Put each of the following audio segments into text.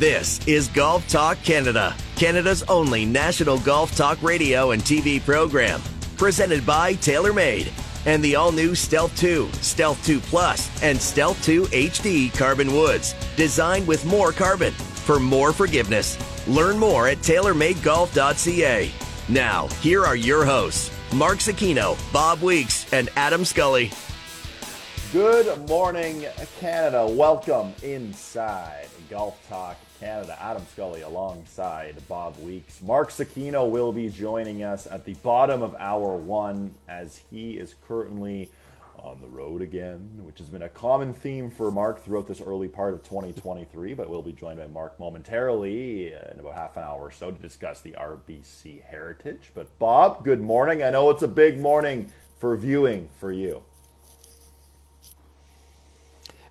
This is Golf Talk Canada, Canada's only national golf talk radio and TV program. Presented by TaylorMade and the all-new Stealth 2, Stealth 2 Plus, and Stealth 2 HD Carbon Woods. Designed with more carbon for more forgiveness. Learn more at TaylorMadeGolf.ca. Now, here are your hosts, Mark Zecchino, Bob Weeks, and Adam Scully. Good morning, Canada. Welcome inside Golf Talk Canada. Adam Scully alongside Bob Weeks. Mark Zecchino will be joining us at the bottom of hour one as he is currently on the road again, which has been a common theme for Mark throughout this early part of 2023, but we'll be joined by Mark momentarily in about half an hour or so to discuss the RBC Heritage. But Bob, good morning. I know it's a big morning for viewing for you.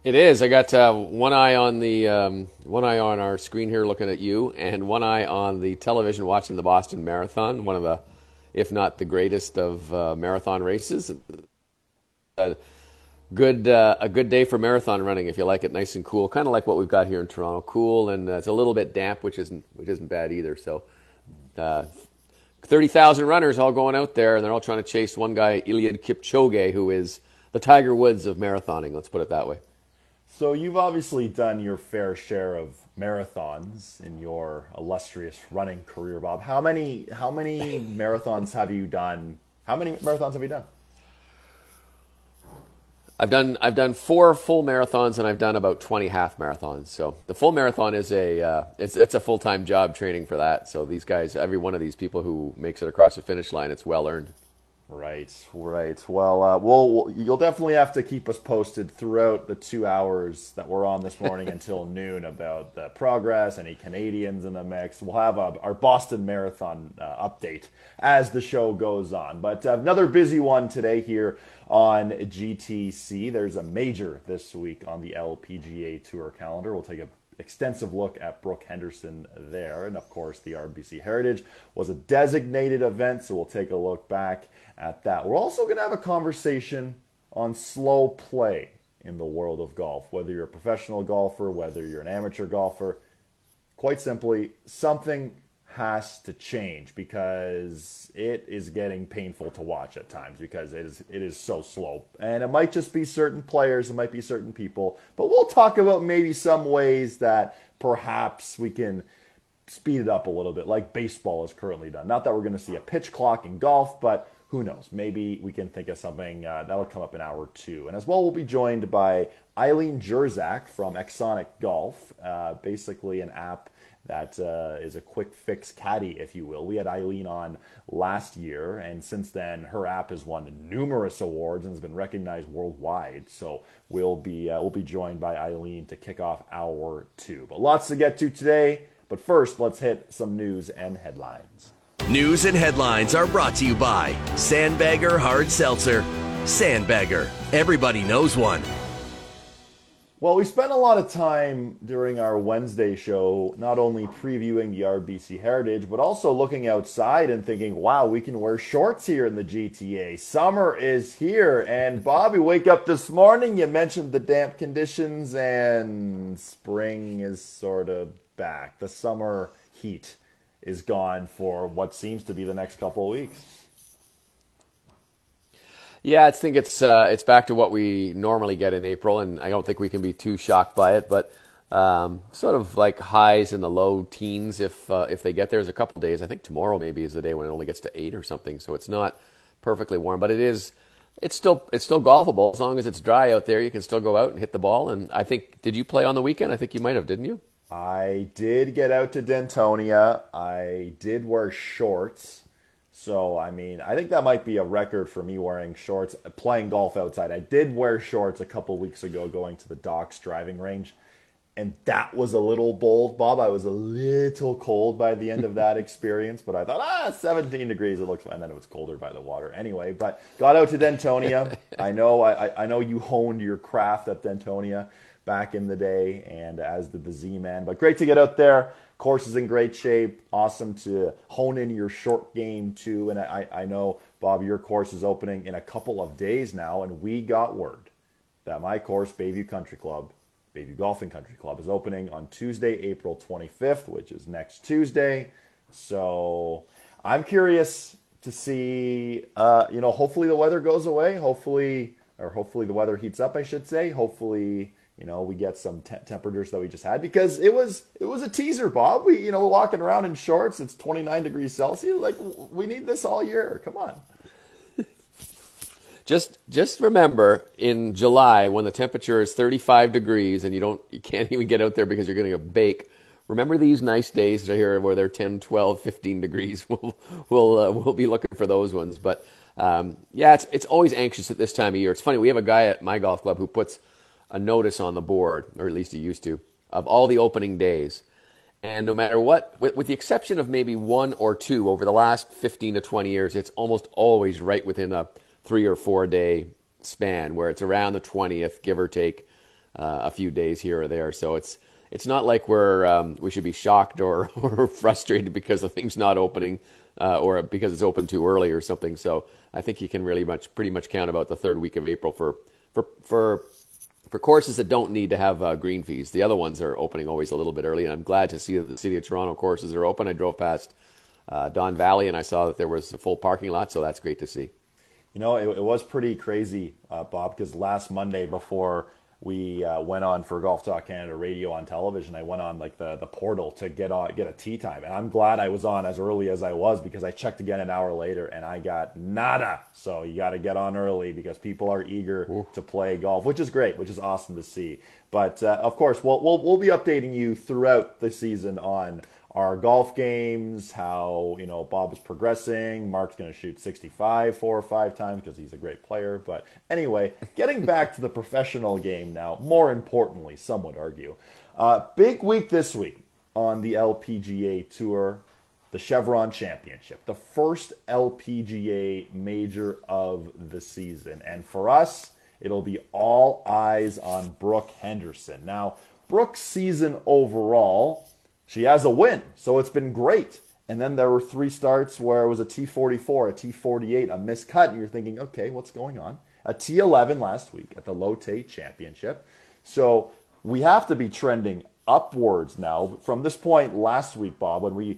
It is. I got one eye on our screen here looking at you, and one eye on the television watching the Boston Marathon, one of the, if not the greatest of marathon races. A good day for marathon running if you like it nice and cool, kind of like what we've got here in Toronto. Cool, and it's a little bit damp, which isn't bad either. So, 30,000 runners all going out there, and they're all trying to chase one guy, Eliud Kipchoge, who is the Tiger Woods of marathoning. Let's put it that way. So you've obviously done your fair share of marathons in your illustrious running career, Bob. How many marathons have you done? How many marathons have you done? I've done four full marathons, and I've done about 20 half marathons. So the full marathon is it's a full-time job training for that. So these guys, every one of these people who makes it across the finish line, it's well earned. Right. Well, you'll definitely have to keep us posted throughout the 2 hours that we're on this morning until noon about the progress, any Canadians in the mix. We'll have our Boston Marathon update as the show goes on. But another busy one today here on GTC. There's a major this week on the LPGA Tour calendar. We'll take a extensive look at Brooke Henderson there. And of course, the RBC Heritage was a designated event, so we'll take a look back at that. We're also going to have a conversation on slow play in the world of golf, whether you're a professional golfer, whether you're an amateur golfer. Quite simply, something has to change because it is getting painful to watch at times because it is so slow. And it might just be certain players, it might be certain people, but we'll talk about maybe some ways that perhaps we can speed it up a little bit like baseball is currently done. Not that we're going to see a pitch clock in golf, but who knows? Maybe we can think of something that'll come up in hour two. And as well, we'll be joined by Eileen Jurczak from Xonic Golf, basically an app that is a quick fix caddy, if you will. We had Eileen on last year, and since then, her app has won numerous awards and has been recognized worldwide. So we'll be joined by Eileen to kick off hour two. But lots to get to today. But first, let's hit some news and headlines. News and headlines are brought to you by Sandbagger Hard Seltzer. Sandbagger, everybody knows one. Well, we spent a lot of time during our Wednesday show not only previewing the RBC Heritage, but also looking outside and thinking, wow, we can wear shorts here in the GTA. Summer is here. And Bob, you wake up this morning, you mentioned the damp conditions, and spring is sort of back. The summer heat is gone for what seems to be the next couple of weeks. Yeah, I think it's back to what we normally get in April, and I don't think we can be too shocked by it. But sort of like highs in the low teens if they get there. There's a couple days. I think tomorrow maybe is the day when it only gets to 8 or something. So it's not perfectly warm, but it is. It's still golfable as long as it's dry out there. You can still go out and hit the ball. And I think, did you play on the weekend? I think you might have, didn't you? I did get out to Dentonia. I did wear shorts. So, I mean, I think that might be a record for me wearing shorts, playing golf outside. I did wear shorts a couple weeks ago going to the Docks driving range, and that was a little bold, Bob. I was a little cold by the end of that experience, but I thought, 17 degrees, it looks fine. And then it was colder by the water anyway, but got out to Dentonia. I know you honed your craft at Dentonia back in the day and as the busy man, but great to get out there. Course is in great shape. Awesome to hone in your short game too. And I know, Bob, your course is opening in a couple of days now, and we got word that my course, Bayview Country Club, Bayview Golf and Country Club is opening on Tuesday, April 25th, which is next Tuesday. So I'm curious to see, hopefully the weather goes away. Hopefully the weather heats up, I should say. Hopefully, we get some temperatures that we just had, because it was a teaser, Bob. We, walking around in shorts, it's 29 degrees Celsius. Like, we need this all year. Come on. Just remember, in July, when the temperature is 35 degrees and you can't even get out there because you're going to bake. Remember these nice days here where they're 10, 12, 15 degrees. We'll be looking for those ones. But it's always anxious at this time of year. It's funny, we have a guy at my golf club who puts a notice on the board, or at least he used to, of all the opening days. And no matter what, with the exception of maybe one or two over the last 15 to 20 years, it's almost always right within a 3 or 4 day span where it's around the 20th, give or take a few days here or there. So it's not like we're we should be shocked or frustrated because the thing's not opening or because it's open too early or something. So I think you can pretty much count about the third week of April for courses that don't need to have green fees. The other ones are opening always a little bit early, and I'm glad to see that the City of Toronto courses are open. I drove past Don Valley and I saw that there was a full parking lot, so that's great to see. It was pretty crazy, Bob, because last Monday before we went on for Golf Talk Canada radio on television, I went on like the portal to get a tee time. And I'm glad I was on as early as I was, because I checked again an hour later and I got nada. So you got to get on early because people are eager to play golf, which is great, which is awesome to see. But of course, we'll be updating you throughout the season on our golf games, how Bob is progressing. Mark's going to shoot 65 4 or 5 times because he's a great player. But anyway, getting back to the professional game now, more importantly, some would argue. Big week this week on the LPGA Tour, the Chevron Championship, the first LPGA major of the season. And for us, it'll be all eyes on Brooke Henderson. Now, Brooke's season overall, she has a win, so it's been great. And then there were 3 starts where it was a T44, a T48, a miscut, and you're thinking, okay, what's going on? A T11 last week at the Lotte Championship. So we have to be trending upwards now. From this point last week, Bob, when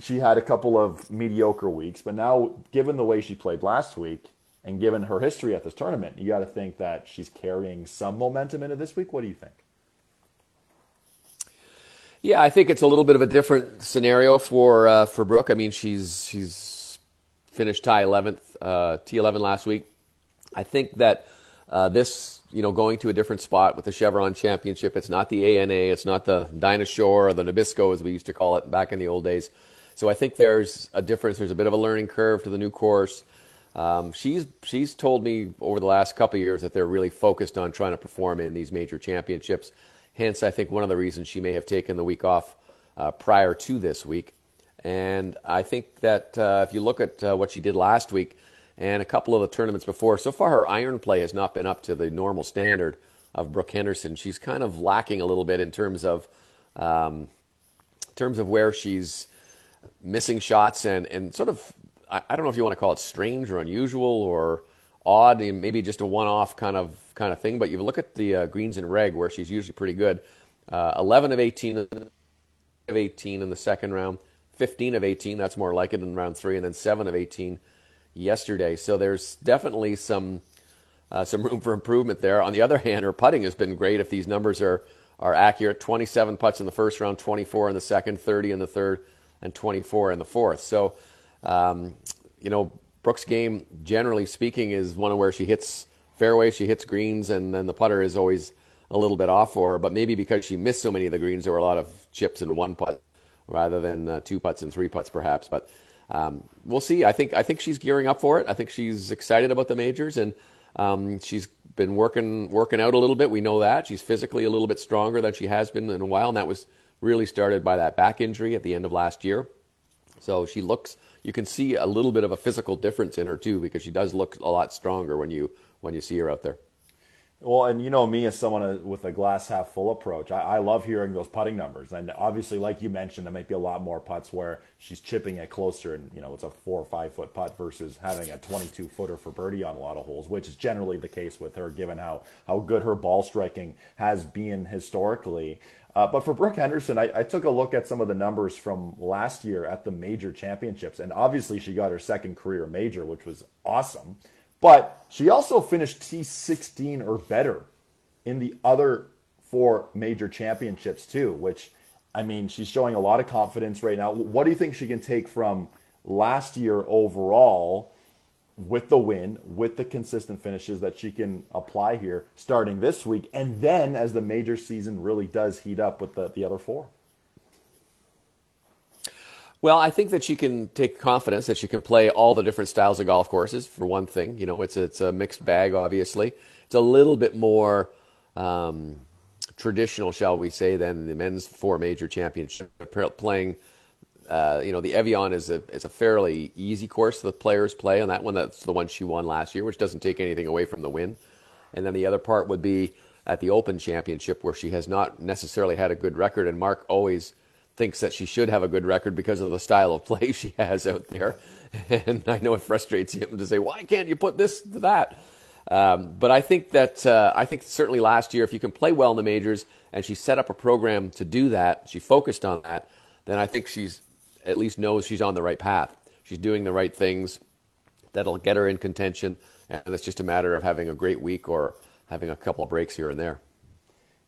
she had a couple of mediocre weeks, but now given the way she played last week and given her history at this tournament, you got to think that she's carrying some momentum into this week. What do you think? Yeah, I think it's a little bit of a different scenario for Brooke. I mean, she's finished tie 11th, T11 last week. I think that this, going to a different spot with the Chevron Championship, it's not the ANA, it's not the Dinosaur or the Nabisco as we used to call it back in the old days. So I think there's a difference. There's a bit of a learning curve to the new course. She's told me over the last couple of years that they're really focused on trying to perform in these major championships. Hence, I think one of the reasons she may have taken the week off prior to this week. And I think that if you look at what she did last week and a couple of the tournaments before, so far her iron play has not been up to the normal standard of Brooke Henderson. She's kind of lacking a little bit in terms of where she's missing shots and sort of, I don't know if you want to call it strange or unusual or odd, and maybe just a one-off kind of thing. But you look at the greens and reg where she's usually pretty good. 11 of 18 in the second round, 15 of 18, that's more like it in round 3, and then 7 of 18 yesterday. So there's definitely some room for improvement there. On the other hand, her putting has been great if these numbers are accurate. 27 putts in the first round, 24 in the second, 30 in the third, and 24 in the fourth. So Brooke's game, generally speaking, is one where she hits fairways, she hits greens, and then the putter is always a little bit off for her. But maybe because she missed so many of the greens, there were a lot of chips in one putt rather than 2 putts and 3 putts, perhaps. But we'll see. I think she's gearing up for it. I think she's excited about the majors, and she's been working out a little bit. We know that she's physically a little bit stronger than she has been in a while, and that was really started by that back injury at the end of last year. So she looks. You can see a little bit of a physical difference in her too, because she does look a lot stronger when you see her out there. Well, and you know me as someone with a glass half full approach, I love hearing those putting numbers. And obviously, like you mentioned, there might be a lot more putts where she's chipping it closer and, you know, it's a 4 or 5 foot putt versus having a 22 footer for birdie on a lot of holes, which is generally the case with her, given how good her ball striking has been historically. But for Brooke Henderson, I took a look at some of the numbers from last year at the major championships. And obviously, she got her second career major, which was awesome. But she also finished T16 or better in the other 4 major championships too, which, I mean, she's showing a lot of confidence right now. What do you think she can take from last year overall with the win, with the consistent finishes that she can apply here starting this week, and then as the major season really does heat up with the other 4? Well, I think that she can take confidence that she can play all the different styles of golf courses, for one thing. You know, it's a mixed bag, obviously. It's a little bit more traditional, shall we say, than the men's 4 major championship. Playing, you know, the Evian is a fairly easy course the players play on that one. That's the one she won last year, which doesn't take anything away from the win. And then the other part would be at the Open Championship, where she has not necessarily had a good record, and Mark always thinks that she should have a good record because of the style of play she has out there. And I know it frustrates him to say, why can't you put this to that? But I think that certainly last year, if you can play well in the majors and she set up a program to do that, she focused on that, then I think she's at least knows she's on the right path. She's doing the right things that'll get her in contention. And it's just a matter of having a great week or having a couple of breaks here and there.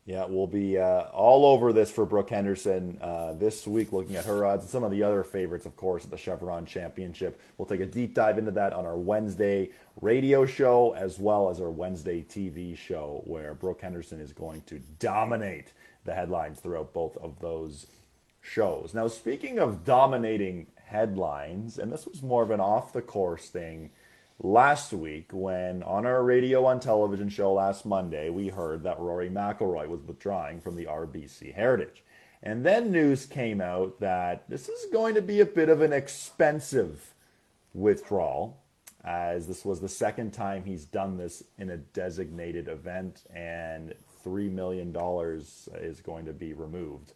Yeah, we'll be all over this for Brooke Henderson this week, looking at her odds and some of the other favorites, of course, at the Chevron Championship. We'll take a deep dive into that on our Wednesday radio show as well as our Wednesday TV show, where Brooke Henderson is going to dominate the headlines throughout both of those shows. Now, speaking of dominating headlines, and this was more of an off-the-course thing, last week, when on our radio on television show last Monday, we heard that Rory McIlroy was withdrawing from the RBC Heritage. And then news came out that this is going to be a bit of an expensive withdrawal, as this was the second time he's done this in a designated event, and $3 million is going to be removed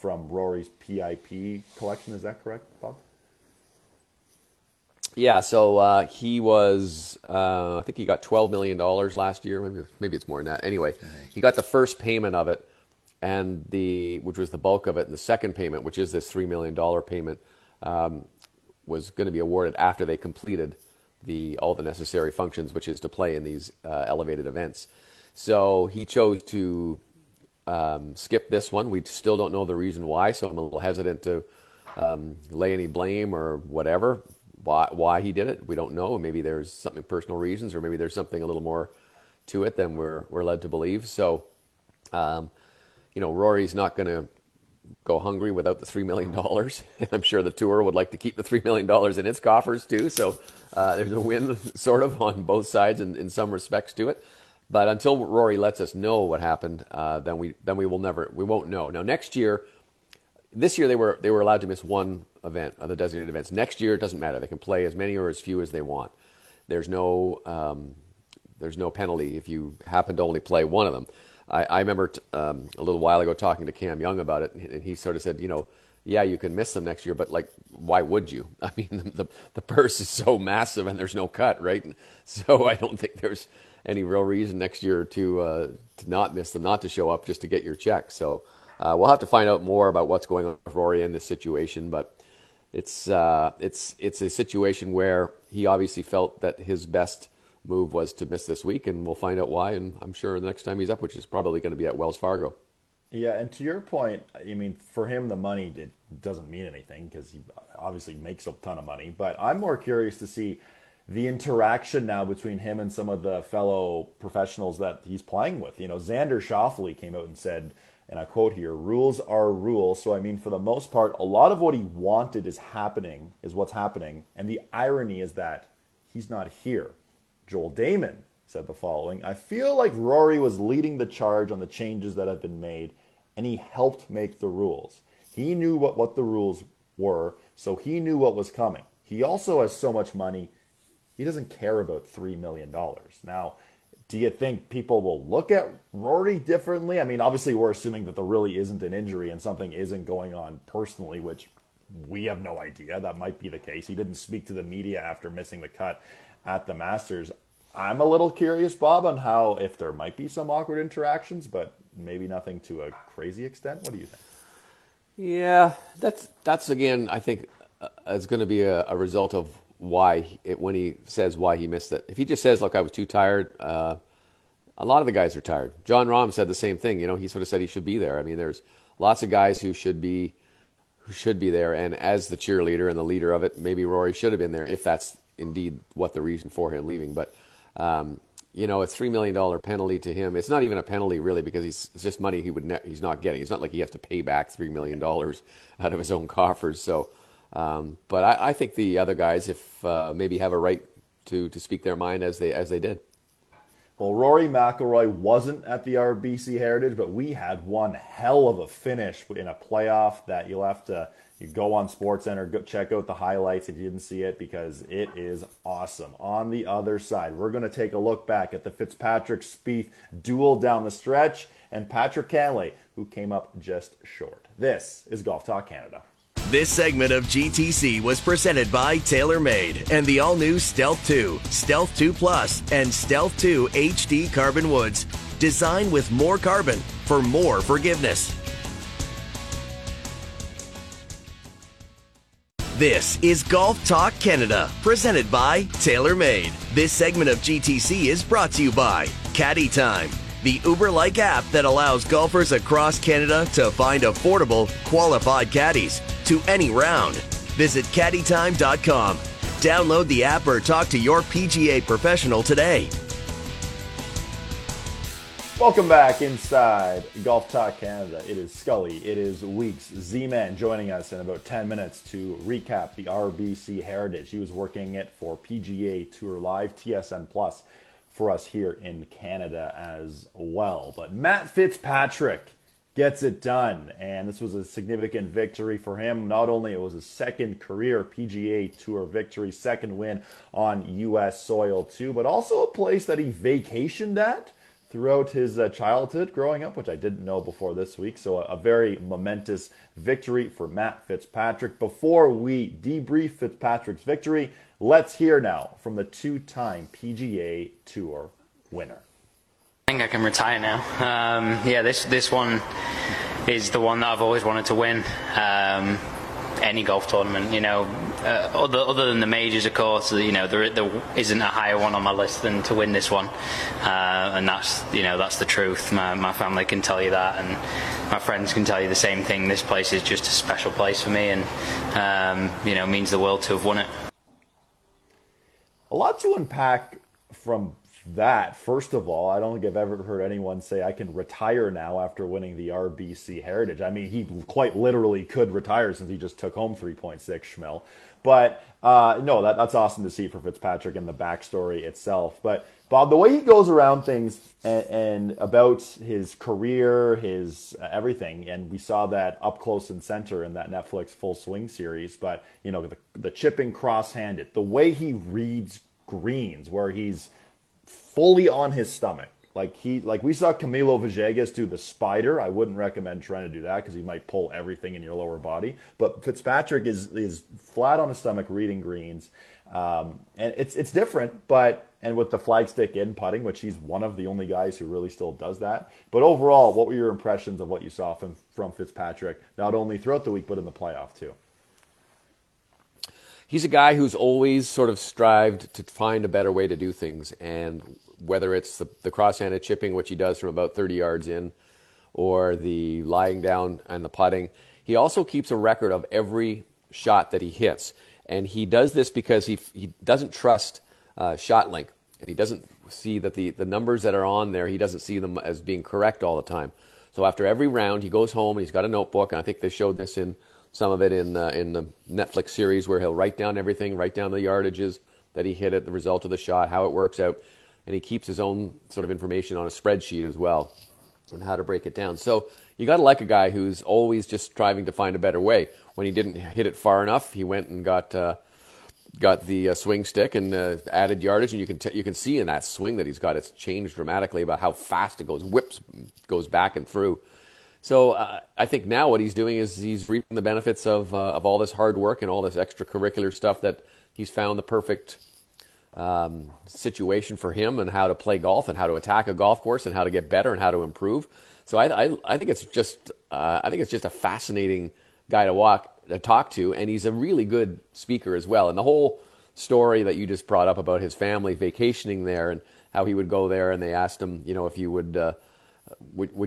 from Rory's PIP collection. Is that correct, Bob? Yeah, so he was, I think he got $12 million last year. Maybe it's more than that. Anyway, he got the first payment of it, and which was the bulk of it. And the second payment, which is this $3 million payment, was going to be awarded after they completed all the necessary functions, which is to play in these elevated events. So he chose to skip this one. We still don't know the reason why, so I'm a little hesitant to lay any blame or whatever. Why he did it, we don't know. Maybe there's something personal reasons, or maybe there's something a little more to it than we're led to believe. So, you know, Rory's not going to go hungry without the $3 million. I'm sure the tour would like to keep the $3 million in its coffers too. So there's a win sort of on both sides in some respects to it. But until Rory lets us know what happened, then we will never, we won't know. Now next year, this year they were allowed to miss one event, other designated events. Next year, it doesn't matter. They can play as many or as few as they want. There's no penalty if you happen to only play one of them. I remember a little while ago talking to Cam Young about it, and he sort of said, you know, yeah, you can miss them next year, but, like, why would you? I mean, the purse is so massive, and there's no cut, right? And so I don't think there's any real reason next year to not miss them, not to show up just to get your check. So we'll have to find out more about what's going on with Rory in this situation, but it's a situation where he obviously felt that his best move was to miss this week, and we'll find out why, and I'm sure the next time he's up, which is probably going to be at Wells Fargo. Yeah, and to your point, I mean, for him, the money doesn't mean anything because he obviously makes a ton of money, but I'm more curious to see the interaction now between him and some of the fellow professionals that he's playing with. You know, Xander Schauffele came out and said, and I quote here, rules are rules. So, I mean, for the most part, a lot of what he wanted is what's happening. And the irony is that he's not here. Joel Damon said the following: I feel like Rory was leading the charge on the changes that have been made, and he helped make the rules. He knew what the rules were, so he knew what was coming. He also has so much money, he doesn't care about $3 million. Now, Do you think people will look at Rory differently? I mean, obviously we're assuming that there really isn't an injury and something isn't going on personally, which we have no idea. That might be the case. He didn't speak to the media after missing the cut at the Masters. I'm a little curious, Bob, on how, if there might be some awkward interactions, but maybe nothing to a crazy extent. What do you think? Yeah, that's again, I think is going to be a result of why it, when he says why he missed it. If he just says, look, I was too tired, a lot of the guys are tired. John Rahm said the same thing. You know, he sort of said he should be there. I mean, there's lots of guys who should be there. And as the cheerleader and the leader of it, maybe Rory should have been there if that's indeed what the reason for him leaving. But, you know, a $3 million penalty to him, it's not even a penalty really, because it's just money he's not getting. It's not like he has to pay back $3 million out of his own coffers. So, but I think the other guys, if maybe have a right to speak their mind as they did. Well, Rory McIlroy wasn't at the RBC Heritage, but we had one hell of a finish in a playoff that you'll have to go on SportsCenter, go check out the highlights if you didn't see it, because it is awesome. On the other side, we're going to take a look back at the Fitzpatrick-Spieth duel down the stretch and Patrick Cantlay, who came up just short. This is Golf Talk Canada. This segment of GTC was presented by TaylorMade and the all-new Stealth 2, Stealth 2 Plus, and Stealth 2 HD Carbon Woods. Designed with more carbon for more forgiveness. This is Golf Talk Canada, presented by TaylorMade. This segment of GTC is brought to you by Caddy Time, the Uber-like app that allows golfers across Canada to find affordable, qualified caddies to any round. Visit caddytime.com. Download the app or talk to your PGA professional today. Welcome back inside Golf Talk Canada. It is Scully, it is Weeks, Z-Man joining us in about 10 minutes to recap the RBC Heritage. He was working it for PGA Tour Live, TSN Plus, for us here in Canada as well. But Matt Fitzpatrick gets it done, and this was a significant victory for him. Not only it was his second career PGA Tour victory, second win on U.S. soil too, but also a place that he vacationed at throughout his childhood growing up, which I didn't know before this week. So a very momentous victory for Matt Fitzpatrick. Before we debrief Fitzpatrick's victory, let's hear now from the two-time PGA Tour winner. I think I can retire now. This one is the one that I've always wanted to win. Any golf tournament, you know, other than the majors, of course. You know, there isn't a higher one on my list than to win this one, and that's the truth. My family can tell you that, and my friends can tell you the same thing. This place is just a special place for me, and means the world to have won it. A lot to unpack from that. First of all, I don't think I've ever heard anyone say I can retire now after winning the RBC Heritage. I mean, he quite literally could retire since he just took home 3.6 schmil. But no, that's awesome to see for Fitzpatrick and the backstory itself. But Bob, the way he goes around things and about his career, his everything, and we saw that up close and center in that Netflix Full Swing series. But the chipping cross-handed, the way he reads greens, where he's fully on his stomach. Like we saw Camilo Villegas do the spider. I wouldn't recommend trying to do that because he might pull everything in your lower body. But Fitzpatrick is flat on his stomach reading greens. And it's different, and with the flagstick in putting, which he's one of the only guys who really still does that. But overall, what were your impressions of what you saw from Fitzpatrick, not only throughout the week, but in the playoff too? He's a guy who's always sort of strived to find a better way to do things. And whether it's the cross-handed chipping, which he does from about 30 yards in, or the lying down and the putting, he also keeps a record of every shot that he hits. And he does this because he doesn't trust shot link. And he doesn't see that the numbers that are on there, he doesn't see them as being correct all the time. So after every round, he goes home and he's got a notebook. And I think they showed this in some of it in the Netflix series, where he'll write down everything, write down the yardages that he hit at the result of the shot, how it works out, and he keeps his own sort of information on a spreadsheet as well on how to break it down. So you got to like a guy who's always just striving to find a better way. When he didn't hit it far enough, he went and got got the swing stick and added yardage, and you can see in that swing that he's got, it's changed dramatically about how fast it goes, goes back and through. So I think now what he's doing is he's reaping the benefits of all this hard work and all this extracurricular stuff that he's found the perfect situation for him, and how to play golf and how to attack a golf course and how to get better and how to improve. So I think it's just a fascinating guy to talk to, and he's a really good speaker as well. And the whole story that you just brought up about his family vacationing there and how he would go there, and they asked him, you know, if you would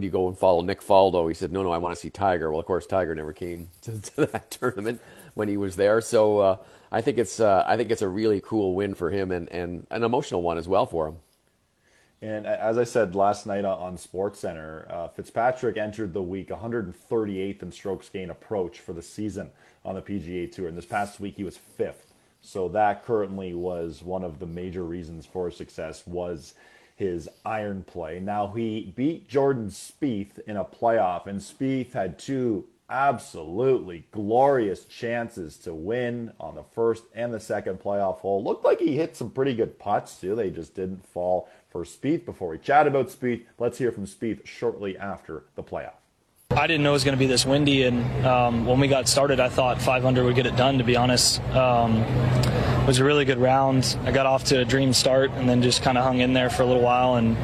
you go and follow Nick Faldo? He said, no, I want to see Tiger. Well, of course, Tiger never came to that tournament when he was there. So I think it's a really cool win for him, and an emotional one as well for him. And as I said last night on SportsCenter, Fitzpatrick entered the week 138th in strokes gain approach for the season on the PGA Tour. And this past week, he was 5th. So that currently was one of the major reasons for success, was his iron play. Now, he beat Jordan Spieth in a playoff, and Spieth had two absolutely glorious chances to win on the first and the second playoff hole. Looked like he hit some pretty good putts, too. They just didn't fall for Spieth. Before we chat about Spieth, let's hear from Spieth shortly after the playoff. I didn't know it was going to be this windy, and when we got started, I thought 500 would get it done, to be honest. It was a really good round. I got off to a dream start and then just kind of hung in there for a little while, and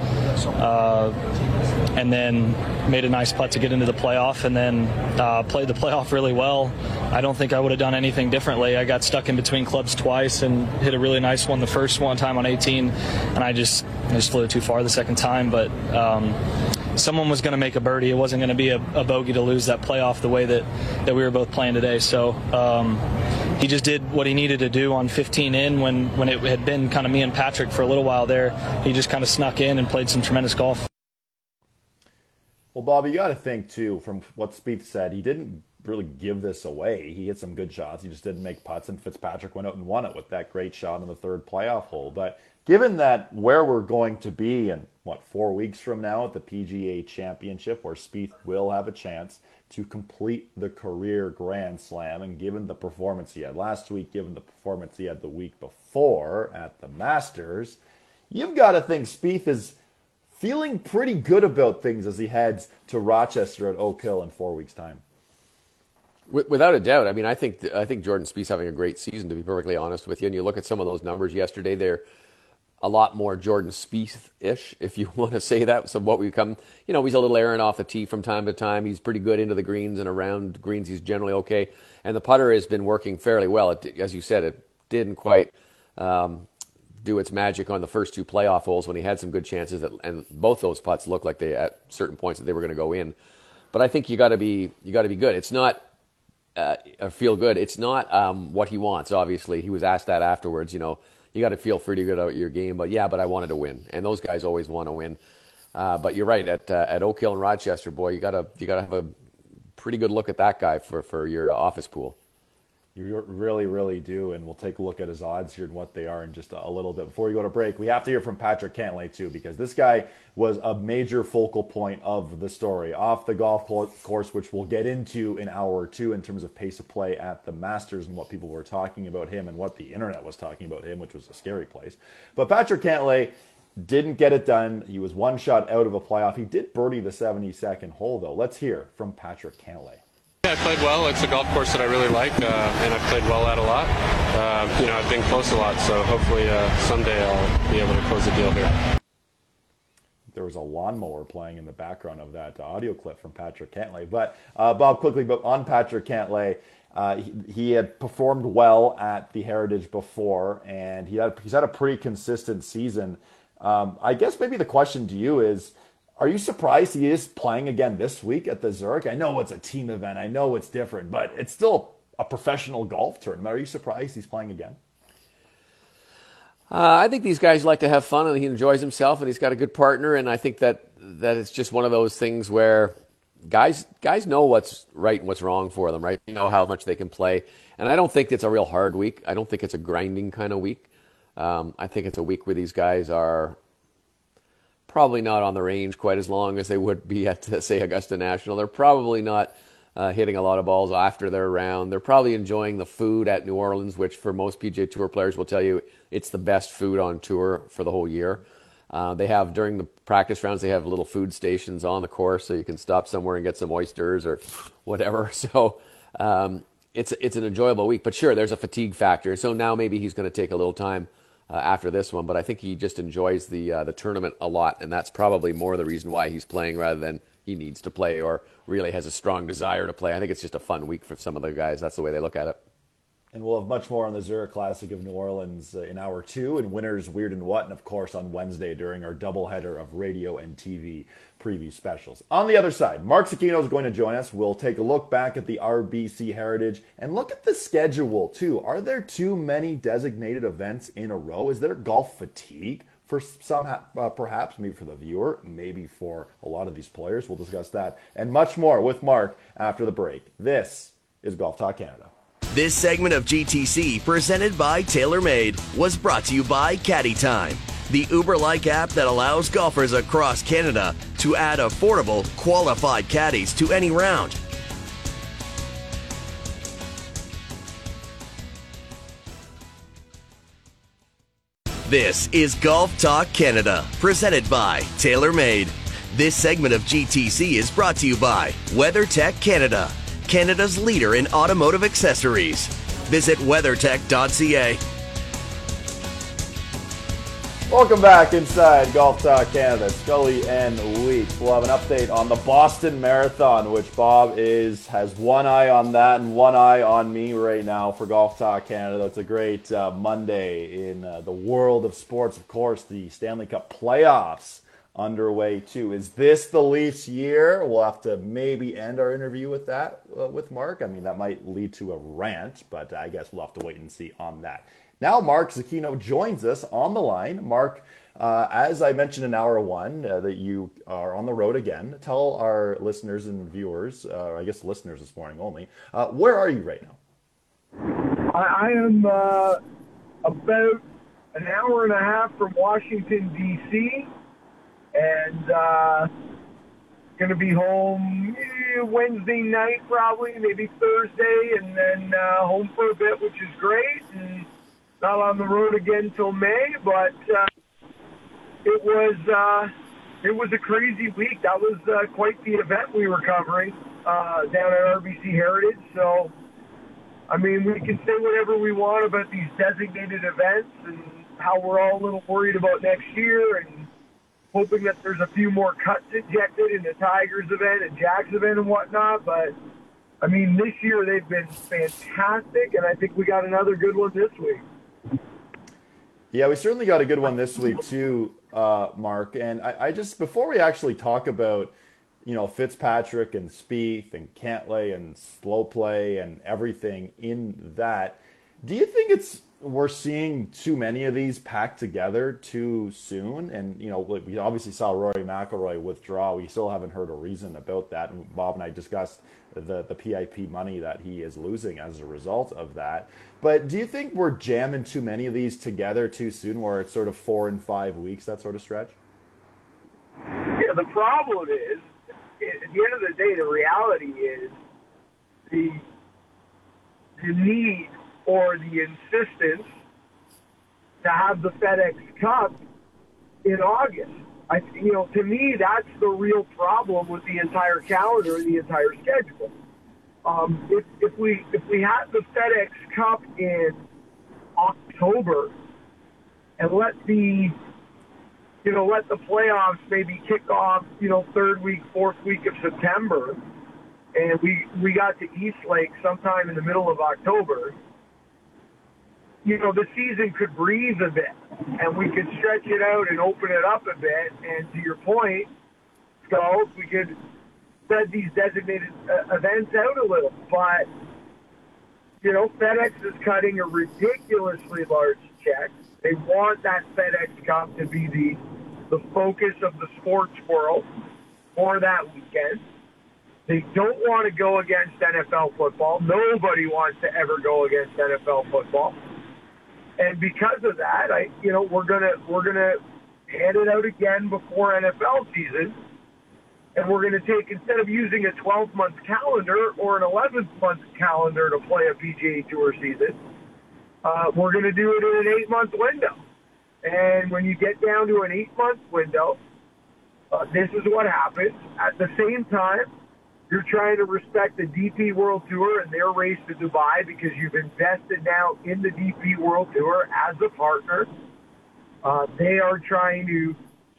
then made a nice putt to get into the playoff, and then played the playoff really well. I don't think I would have done anything differently. I got stuck in between clubs twice and hit a really nice one the first one time on 18, and I just flew too far the second time. But someone was going to make a birdie. It wasn't going to be a bogey to lose that playoff the way that we were both playing today. So he just did what he needed to do on 15 in when it had been kind of me and Patrick for a little while there. He just kind of snuck in and played some tremendous golf. Well, Bob, you got to think, too, from what Spieth said, he didn't really give this away. He hit some good shots. He just didn't make putts, and Fitzpatrick went out and won it with that great shot on the third playoff hole. But given that where we're going to be in, 4 weeks from now at the PGA Championship, where Spieth will have a chance to complete the career Grand Slam, and given the performance he had last week, given the performance he had the week before at the Masters, you've got to think Spieth is feeling pretty good about things as he heads to Rochester at Oak Hill in 4 weeks' time. Without a doubt. I mean, I think Jordan Spieth's having a great season, to be perfectly honest with you. And you look at some of those numbers yesterday, they're a lot more Jordan Spieth-ish, if you want to say that. So what we've come, you know, he's a little errant off the tee from time to time. He's pretty good into the greens, and around greens he's generally okay. And the putter has been working fairly well. As you said, it didn't quite do its magic on the first two playoff holes when he had some good chances, and both those putts looked like they at certain points that they were going to go in. But I think you got to be good. It's not feel good. It's not what he wants. Obviously, he was asked that afterwards. You know, you got to feel pretty good about your game. But yeah, but I wanted to win, and those guys always want to win. But you're right, at Oak Hill and Rochester, boy, you gotta have a pretty good look at that guy for your office pool. You really, really do, and we'll take a look at his odds here and what they are in just a little bit. Before we go to break, we have to hear from Patrick Cantlay, too, because this guy was a major focal point of the story off the golf course, which we'll get into in hour or two in terms of pace of play at the Masters and what people were talking about him and what the internet was talking about him, which was a scary place. But Patrick Cantlay didn't get it done. He was one shot out of a playoff. He did birdie the 72nd hole, though. Let's hear from Patrick Cantlay. I played well. It's a golf course that I really like, and I've played well at a lot. You know, I've been close a lot, so hopefully someday I'll be able to close the deal here. There was a lawnmower playing in the background of that audio clip from Patrick Cantlay. But, Bob, quickly, but on Patrick Cantlay, he had performed well at the Heritage before, and he's had a pretty consistent season. I guess maybe the question to you is, are you surprised he is playing again this week at the Zurich? I know it's a team event. I know it's different, but it's still a professional golf tournament. Are you surprised he's playing again? I think these guys like to have fun, and he enjoys himself, and he's got a good partner. And I think that it's just one of those things where guys know what's right and what's wrong for them, right? They know how much they can play. And I don't think it's a real hard week. I don't think it's a grinding kind of week. I think it's a week where these guys are probably not on the range quite as long as they would be at, say, Augusta National. They're probably not hitting a lot of balls after their round. They're probably enjoying the food at New Orleans, which for most PGA Tour players will tell you it's the best food on tour for the whole year. They have, during the practice rounds, they have little food stations on the course, so you can stop somewhere and get some oysters or whatever. So it's an enjoyable week. But sure, there's a fatigue factor. So now maybe he's going to take a little time after this one, but I think he just enjoys the tournament a lot, and that's probably more the reason why he's playing rather than he needs to play or really has a strong desire to play. I think it's just a fun week for some of the guys. That's the way they look at it. And we'll have much more on the Zurich Classic of New Orleans in hour two, and Winners, Weird and What, and of course on Wednesday during our doubleheader of radio and TV preview specials. On the other side, Mark Zecchino is going to join us. We'll take a look back at the RBC Heritage and look at the schedule too. Are there too many designated events in a row? Is there golf fatigue for some, perhaps, maybe for the viewer, maybe for a lot of these players? We'll discuss that and much more with Mark after the break. This is Golf Talk Canada. This segment of GTC, presented by TaylorMade, was brought to you by Caddy Time, the Uber-like app that allows golfers across Canada to add affordable, qualified caddies to any round. This is Golf Talk Canada, presented by TaylorMade. This segment of GTC is brought to you by WeatherTech Canada, Canada's leader in automotive accessories. Visit weathertech.ca. Welcome back inside Golf Talk Canada. Scully and Weeks. We'll have an update on the Boston Marathon, which Bob has one eye on that and one eye on me right now for Golf Talk Canada. It's a great Monday in the world of sports. Of course, the Stanley Cup playoffs underway too. Is this the Leafs year? We'll have to maybe end our interview with that with Mark. I mean, that might lead to a rant, but I guess we'll have to wait and see on that. Now Mark Zecchino joins us on the line. Mark, as I mentioned in hour one, that you are on the road again. Tell our listeners and viewers, I guess listeners this morning only, where are you right now? I am about an hour and a half from Washington, D.C., and going to be home Wednesday night probably, maybe Thursday, and then home for a bit, which is great. And not on the road again till May, but it was a crazy week. That was quite the event we were covering down at RBC Heritage. So, I mean, we can say whatever we want about these designated events and how we're all a little worried about next year and hoping that there's a few more cuts injected in the Tigers event and Jack's event and whatnot. But, I mean, this year they've been fantastic, and I think we got another good one this week. Yeah, we certainly got a good one this week too, Mark. And I just, before we actually talk about, you know, Fitzpatrick and Spieth and Cantlay and slow play and everything in that, do you think we're seeing too many of these packed together too soon? And, you know, we obviously saw Rory McIlroy withdraw. We still haven't heard a reason about that. And Bob and I discussed the PIP money that he is losing as a result of that. But do you think we're jamming too many of these together too soon, where it's sort of 4 and 5 weeks, that sort of stretch? Yeah, the problem is, at the end of the day, the reality is the need or the insistence to have the FedEx Cup in August. To me, that's the real problem with the entire calendar and the entire schedule. If we had the FedEx Cup in October and let the playoffs maybe kick off, third week, fourth week of September, and we got to East Lake sometime in the middle of October, the season could breathe a bit, and we could stretch it out and open it up a bit. And to your point, so we could spread these designated events out a little. But, FedEx is cutting a ridiculously large check. They want that FedEx Cup to be the focus of the sports world for that weekend. They don't want to go against NFL football. Nobody wants to ever go against NFL football. And because of that, we're gonna hand it out again before NFL season, And we're going to take, instead of using a 12-month calendar or an 11-month calendar to play a PGA Tour season, we're going to do it in an 8-month window. And when you get down to an 8-month window, this is what happens. At the same time, you're trying to respect the DP World Tour and their race to Dubai because you've invested now in the DP World Tour as a partner. They are trying to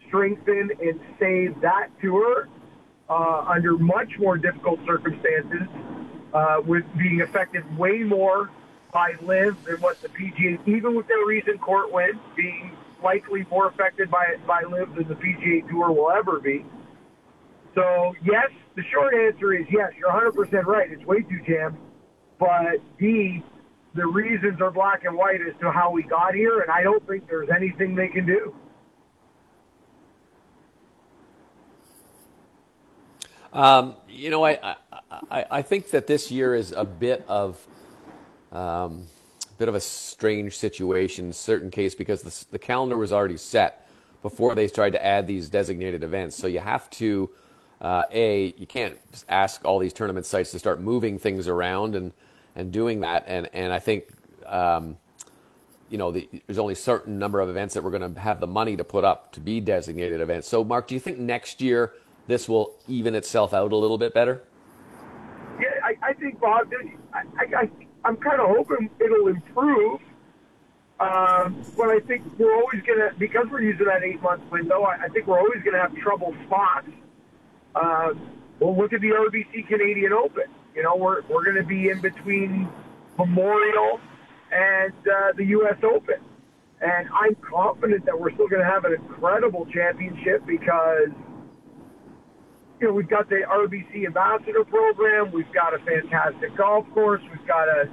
strengthen and save that tour under much more difficult circumstances, with being affected way more by LIV than what the PGA, even with their recent court win, being likely more affected by LIV than the PGA Tour will ever be. So, yes, the short answer is yes, you're 100% right. It's way too jammed. But, D, the reasons are black and white as to how we got here, and I don't think there's anything they can do. I think that this year is a bit of a strange situation in certain case because the calendar was already set before they tried to add these designated events. So you have to, you can't just ask all these tournament sites to start moving things around and doing that. And I think, there's only a certain number of events that we're going to have the money to put up to be designated events. So, Mark, do you think next year this will even itself out a little bit better? Yeah, I think, Bob, I'm kind of hoping it'll improve. But I think we're always going to, because we're using that 8-month window, I think we're always going to have trouble spots. Well, look at the RBC Canadian Open. You know, we're going to be in between Memorial and the U.S. Open. And I'm confident that we're still going to have an incredible championship because, you know, we've got the RBC Ambassador Program. We've got a fantastic golf course. We've got a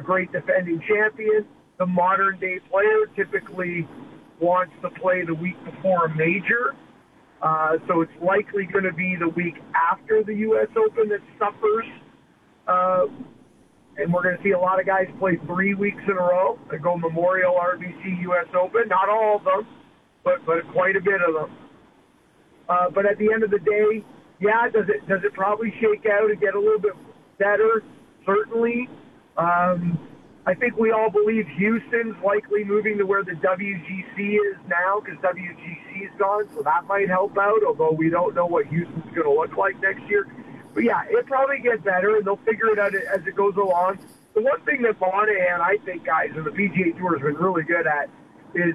great defending champion. The modern day player typically wants to play the week before a major. So it's likely going to be the week after the U.S. Open that suffers. And we're going to see a lot of guys play 3 weeks in a row. They go Memorial, RBC, U.S. Open. Not all of them, but quite a bit of them. But at the end of the day, yeah, does it probably shake out and get a little bit better? Certainly. I think we all believe Houston's likely moving to where the WGC is now because WGC is gone, so that might help out, although we don't know what Houston's going to look like next year. But, yeah, it'll probably get better, and they'll figure it out as it goes along. The one thing that Monahan, I think, guys, and the PGA Tour has been really good at is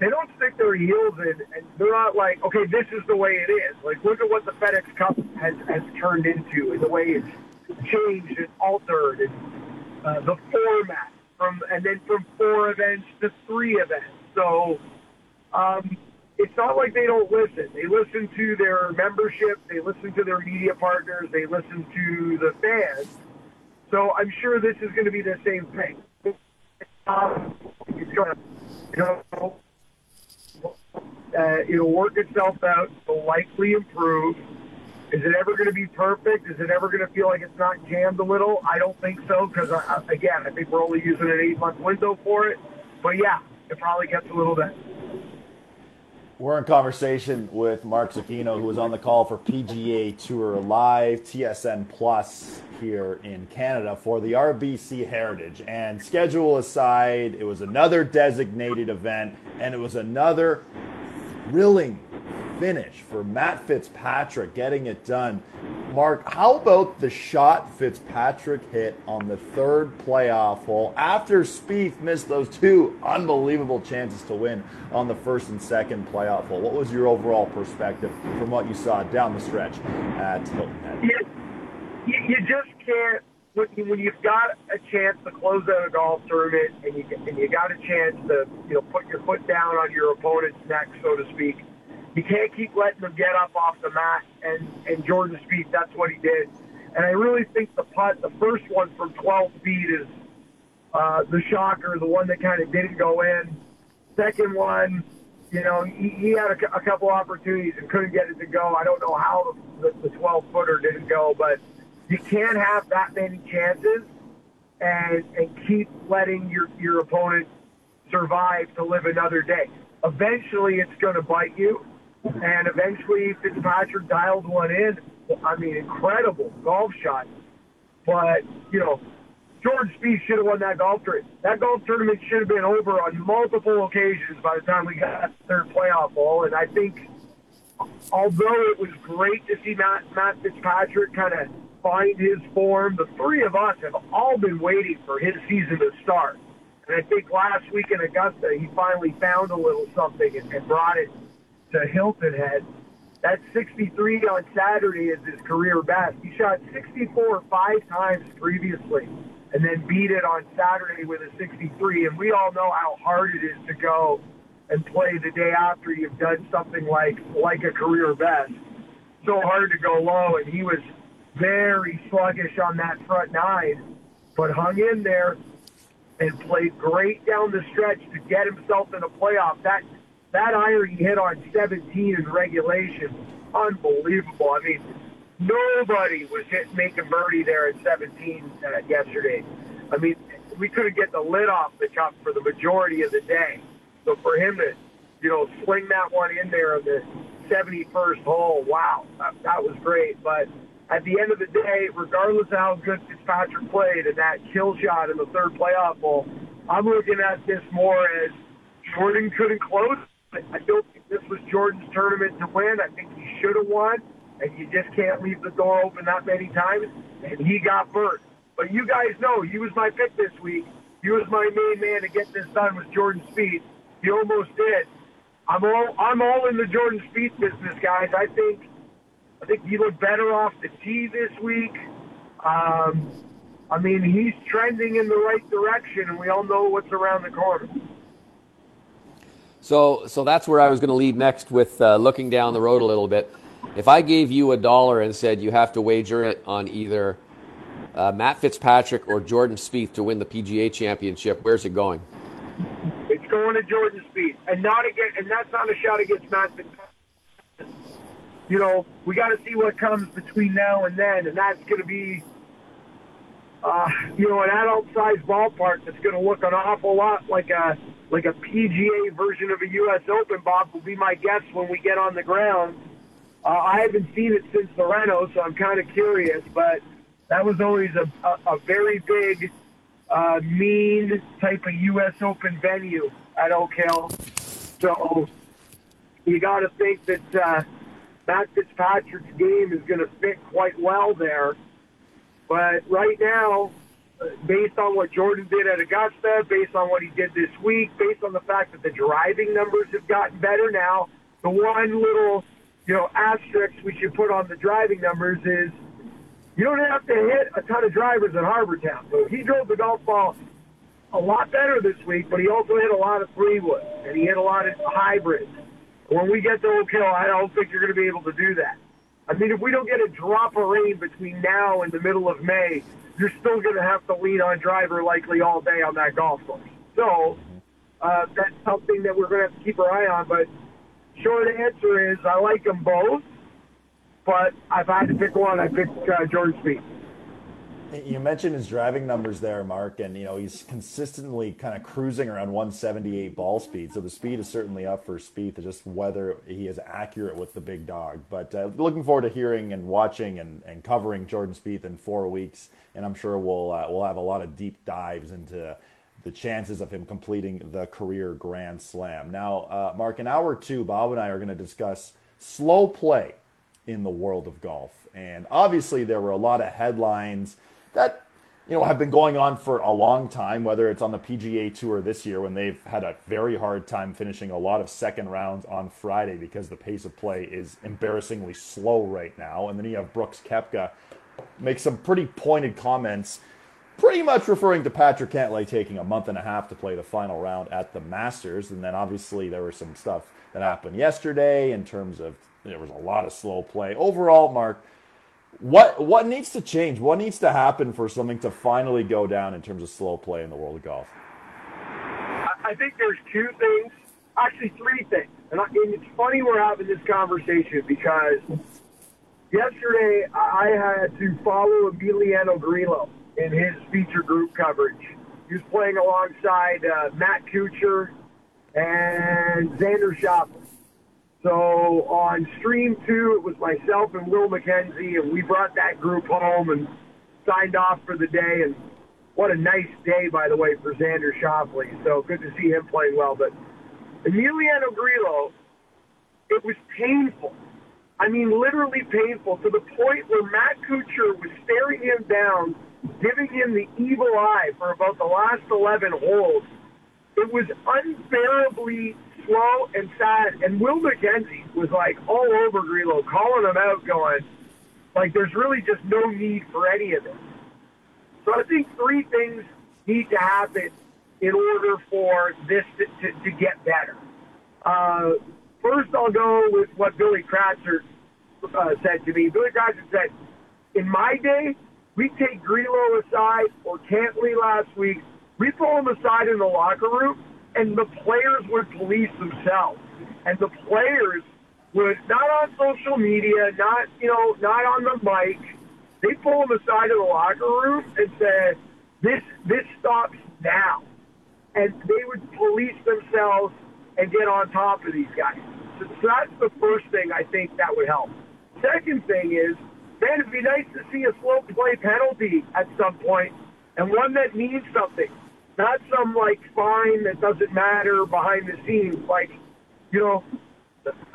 they don't stick their heels in, and they're not like, okay, this is the way it is. Like, look at what the FedEx Cup has turned into and the way it's changed and altered, and the format from 4 events to 3 events. So it's not like they don't listen. They listen to their membership. They listen to their media partners. They listen to the fans. So I'm sure this is going to be the same thing. It's going to, it'll work itself out. It'll likely improve. Is it ever going to be perfect? Is it ever going to feel like it's not jammed a little? I don't think so because, again, I think we're only using an 8-month window for it. But, yeah, it probably gets a little bit. We're in conversation with Mark Zecchino, who was on the call for PGA Tour Live, TSN Plus here in Canada for the RBC Heritage. And schedule aside, it was another designated event, and it was another thrilling finish for Matt Fitzpatrick getting it done. Mark, how about the shot Fitzpatrick hit on the third playoff hole after Spieth missed those 2 unbelievable chances to win on the first and second playoff hole? What was your overall perspective from what you saw down the stretch at Hilton Head? You just can't, when you've got a chance to close out a golf tournament and you got a chance to put your foot down on your opponent's neck, so to speak, you can't keep letting them get up off the mat, and Jordan Spieth, that's what he did. And I really think the putt, the first one from 12 feet is the shocker, the one that kind of didn't go in. Second one, he had a couple opportunities and couldn't get it to go. I don't know how the 12-footer didn't go, but you can't have that many chances and keep letting your opponent survive to live another day. Eventually, it's going to bite you. And eventually Fitzpatrick dialed one in. I mean, incredible golf shot. But, you know, Jordan Spieth should have won that golf tournament. That golf tournament should have been over on multiple occasions by the time we got to the third playoff hole. And I think, although it was great to see Matt Fitzpatrick kind of find his form, the three of us have all been waiting for his season to start. And I think last week in Augusta, he finally found a little something and brought it to Hilton Head. That 63 on Saturday is his career best. He shot 64 five times previously and then beat it on Saturday with a 63. And we all know how hard it is to go and play the day after you've done something like a career best. So hard to go low, and he was very sluggish on that front nine, but hung in there and played great down the stretch to get himself in a playoff. That iron he hit on 17 in regulation, unbelievable. I mean, nobody was making birdie there at 17 yesterday. I mean, we couldn't get the lid off the cup for the majority of the day. So for him to, you know, sling that one in there on the 71st hole, wow, that was great. But at the end of the day, regardless of how good Fitzpatrick played and that kill shot in the third playoff hole, I'm looking at this more as Jordan couldn't close. I don't think this was Jordan's tournament to win. I think he should have won, and you just can't leave the door open that many times, and he got burnt. But you guys know he was my pick this week. He was my main man to get this done with Jordan Spieth. He almost did. I'm all in the Jordan Spieth business, guys. I think he looked better off the tee this week. I mean, he's trending in the right direction, and we all know what's around the corner. So that's where I was going to lead next with looking down the road a little bit. If I gave you $1 and said you have to wager it on either Matt Fitzpatrick or Jordan Spieth to win the PGA Championship, where's it going? It's going to Jordan Spieth, and that's not a shot against Matt Fitzpatrick. You know, we got to see what comes between now and then, and that's going to be, you know, an adult-sized ballpark that's going to look an awful lot like a PGA version of a U.S. Open, Bob, will be my guess when we get on the ground. I haven't seen it since the Reno, so I'm kind of curious, but that was always a very big, mean type of U.S. Open venue at Oak Hill. So you got to think that Matt Fitzpatrick's game is going to fit quite well there. But right now, based on what Jordan did at Augusta, based on what he did this week, based on the fact that the driving numbers have gotten better now, the one little, you know, asterisk we should put on the driving numbers is you don't have to hit a ton of drivers at Harbor Town. So he drove the golf ball a lot better this week, but he also hit a lot of three-woods, and he hit a lot of hybrids. When we get to Oak Hill, I don't think you're going to be able to do that. I mean, if we don't get a drop of rain between now and the middle of May, you're still going to have to lean on driver likely all day on that golf course. So that's something that we're going to have to keep our eye on. But short answer is I like them both, but if I had to pick one, I'd pick Jordan Spieth. You mentioned his driving numbers there, Mark, and, you know, he's consistently kind of cruising around 178 ball speed, so the speed is certainly up for Spieth. It's just whether he is accurate with the big dog. But looking forward to hearing and watching and covering Jordan Spieth in 4 weeks, and I'm sure we'll have a lot of deep dives into the chances of him completing the career Grand Slam. Now, Mark, in hour two, Bob and I are going to discuss slow play in the world of golf. And obviously there were a lot of headlines that, you know, have been going on for a long time, whether it's on the PGA Tour this year when they've had a very hard time finishing a lot of second rounds on Friday because the pace of play is embarrassingly slow right now. And then you have Brooks Koepka make some pretty pointed comments, pretty much referring to Patrick Cantlay taking a month and a half to play the final round at the Masters. And then obviously there was some stuff that happened yesterday in terms of there was a lot of slow play. Overall, Mark, what needs to change? What needs to happen for something to finally go down in terms of slow play in the world of golf? I think there's two things, actually three things. And it's funny we're having this conversation because yesterday I had to follow Emiliano Grillo in his feature group coverage. He was playing alongside Matt Kuchar and Xander Schauffele. So on stream two, it was myself and Will McKenzie, and we brought that group home and signed off for the day. And what a nice day, by the way, for Xander Schauffele. So good to see him playing well. But Emiliano Grillo, it was painful. I mean, literally painful, to the point where Matt Kuchar was staring him down, giving him the evil eye for about the last 11 holes. It was unbearably slow and sad. And Will McKenzie was like all over Grillo, calling him out, going, like, there's really just no need for any of this. So I think three things need to happen in order for this to get better. First, I'll go with what Billy Kratzer said to me. Billy Kratzer said, in my day, we'd take Grillo aside, or Cantlay last week, we'd pull him aside in the locker room, and the players would police themselves. And the players would, not on social media, not, you know, not on the mic, they'd pull him aside in the locker room and say, this stops now. And they would police themselves and get on top of these guys. So that's the first thing I think that would help. Second thing is, man, it'd be nice to see a slow play penalty at some point, and one that means something, not some, like, fine that doesn't matter behind the scenes, like, you know,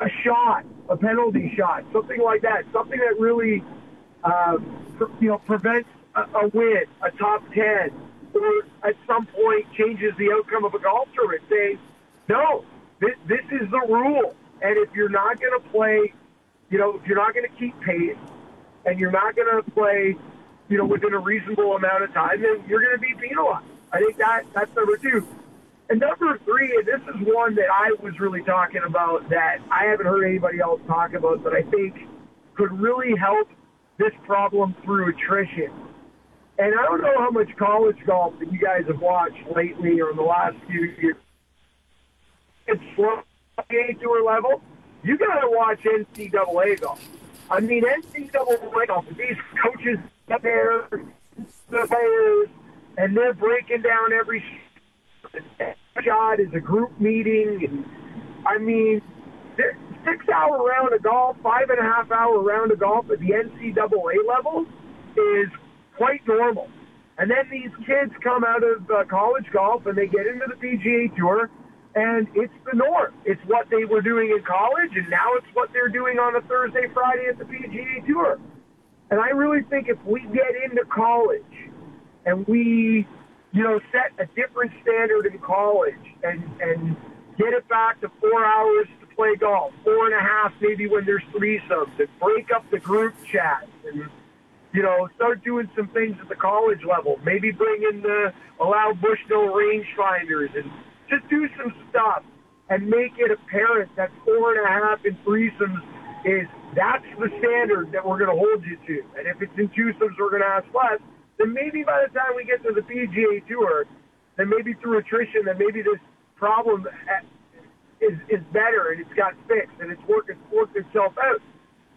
a shot, a penalty shot, something like that, something that really, prevents a win, a top 10, or at some point changes the outcome of a golf tournament, saying, no, this is the rule. And if you're not going to play, you know, if you're not going to keep pace and you're not going to play, you know, within a reasonable amount of time, then you're going to be penalized. I think that's number two. And number three, and this is one that I was really talking about that I haven't heard anybody else talk about, that I think could really help this problem through attrition. And I don't know how much college golf that you guys have watched lately or in the last few years. It's slow PGA Tour level. You got to watch NCAA golf. I mean, NCAA golf, these coaches up there, the players, and they're breaking down every shot is a group meeting. And, I mean, 6-hour round of golf, 5.5-hour round of golf at the NCAA level is quite normal. And then these kids come out of college golf and they get into the PGA Tour. And it's the norm. It's what they were doing in college, and now it's what they're doing on a Thursday, Friday at the PGA Tour. And I really think if we get into college and we, you know, set a different standard in college and get it back to 4 hours to play golf, 4.5 maybe when there's threesomes, and break up the group chats and, you know, start doing some things at the college level. Maybe bring in allow Bushnell rangefinders and just do some stuff and make it apparent that 4.5 in threesomes is, that's the standard that we're going to hold you to. And if it's in twosomes, we're going to ask less. Then maybe by the time we get to the PGA Tour, then maybe through attrition, then maybe this problem is better and it's got fixed and it's worked itself out.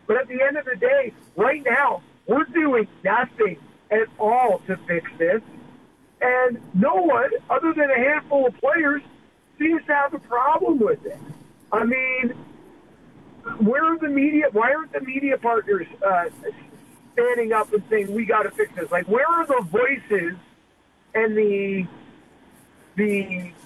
But at the end of the day, right now, we're doing nothing at all to fix this. And no one, other than a handful of players, seems to have a problem with it. I mean, why aren't the media partners standing up and saying, we got to fix this? Like, where are the voices and the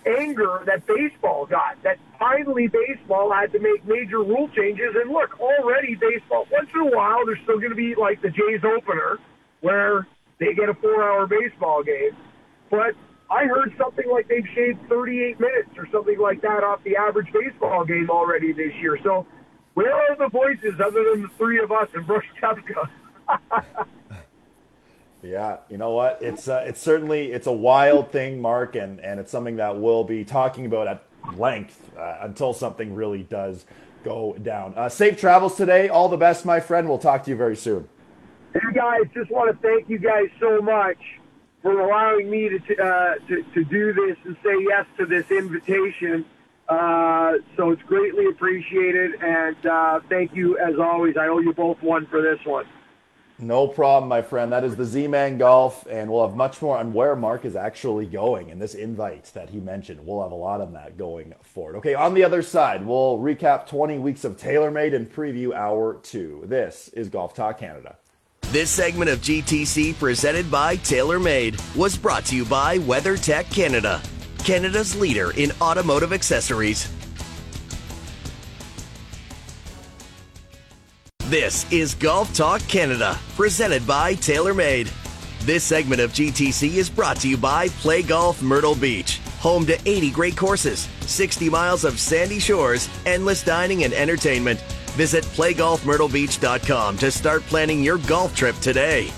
anger that baseball got, that finally baseball had to make major rule changes? And look, already baseball, once in a while, there's still going to be like the Jays opener where they get a 4-hour baseball game. But I heard something like they've shaved 38 minutes or something like that off the average baseball game already this year. So where are the voices other than the three of us and Brooks Koepka? Yeah, you know what? It's certainly a wild thing, Mark, and it's something that we'll be talking about at length until something really does go down. Safe travels today. All the best, my friend. We'll talk to you very soon. You guys, just want to thank you guys so much for allowing me to do this and say yes to this invitation. So it's greatly appreciated, and thank you as always. I owe you both one for this one. No problem, my friend. That is the Z-Man Golf, and we'll have much more on where Mark is actually going and this invite that he mentioned. We'll have a lot on that going forward. Okay, on the other side, we'll recap 20 weeks of TaylorMade and preview Hour 2. This is Golf Talk Canada. This segment of GTC presented by TaylorMade was brought to you by WeatherTech Canada, Canada's leader in automotive accessories. This is Golf Talk Canada, presented by TaylorMade. This segment of GTC is brought to you by Play Golf Myrtle Beach, home to 80 great courses, 60 miles of sandy shores, endless dining and entertainment. Visit playgolfmyrtlebeach.com to start planning your golf trip today.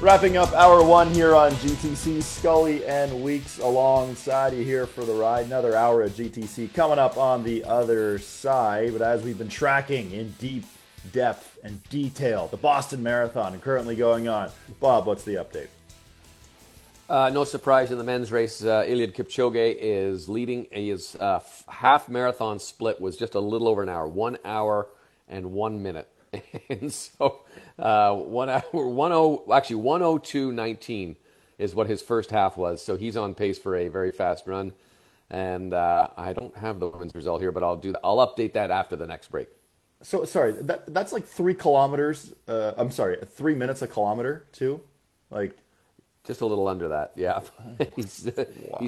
Wrapping up Hour 1 here on GTC, Scully and Weeks alongside you here for the ride. Another hour of GTC coming up on the other side. But as we've been tracking in deep depth and detail, the Boston Marathon currently going on. Bob, what's the update? No surprise in the men's race, Eliud Kipchoge is leading. His half marathon split was just a little over an hour, 1 hour and 1 minute. And so 1:02:19 is what his first half was. So he's on pace for a very fast run. And I don't have the women's result here, but I'll do that. I'll update that after the next break. So sorry, that's like 3 kilometers. 3 minutes a kilometer too. Like just a little under that. Yeah. He's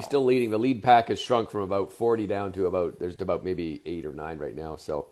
still leading. The lead pack has shrunk from about 40 down to about maybe 8 or 9 right now. So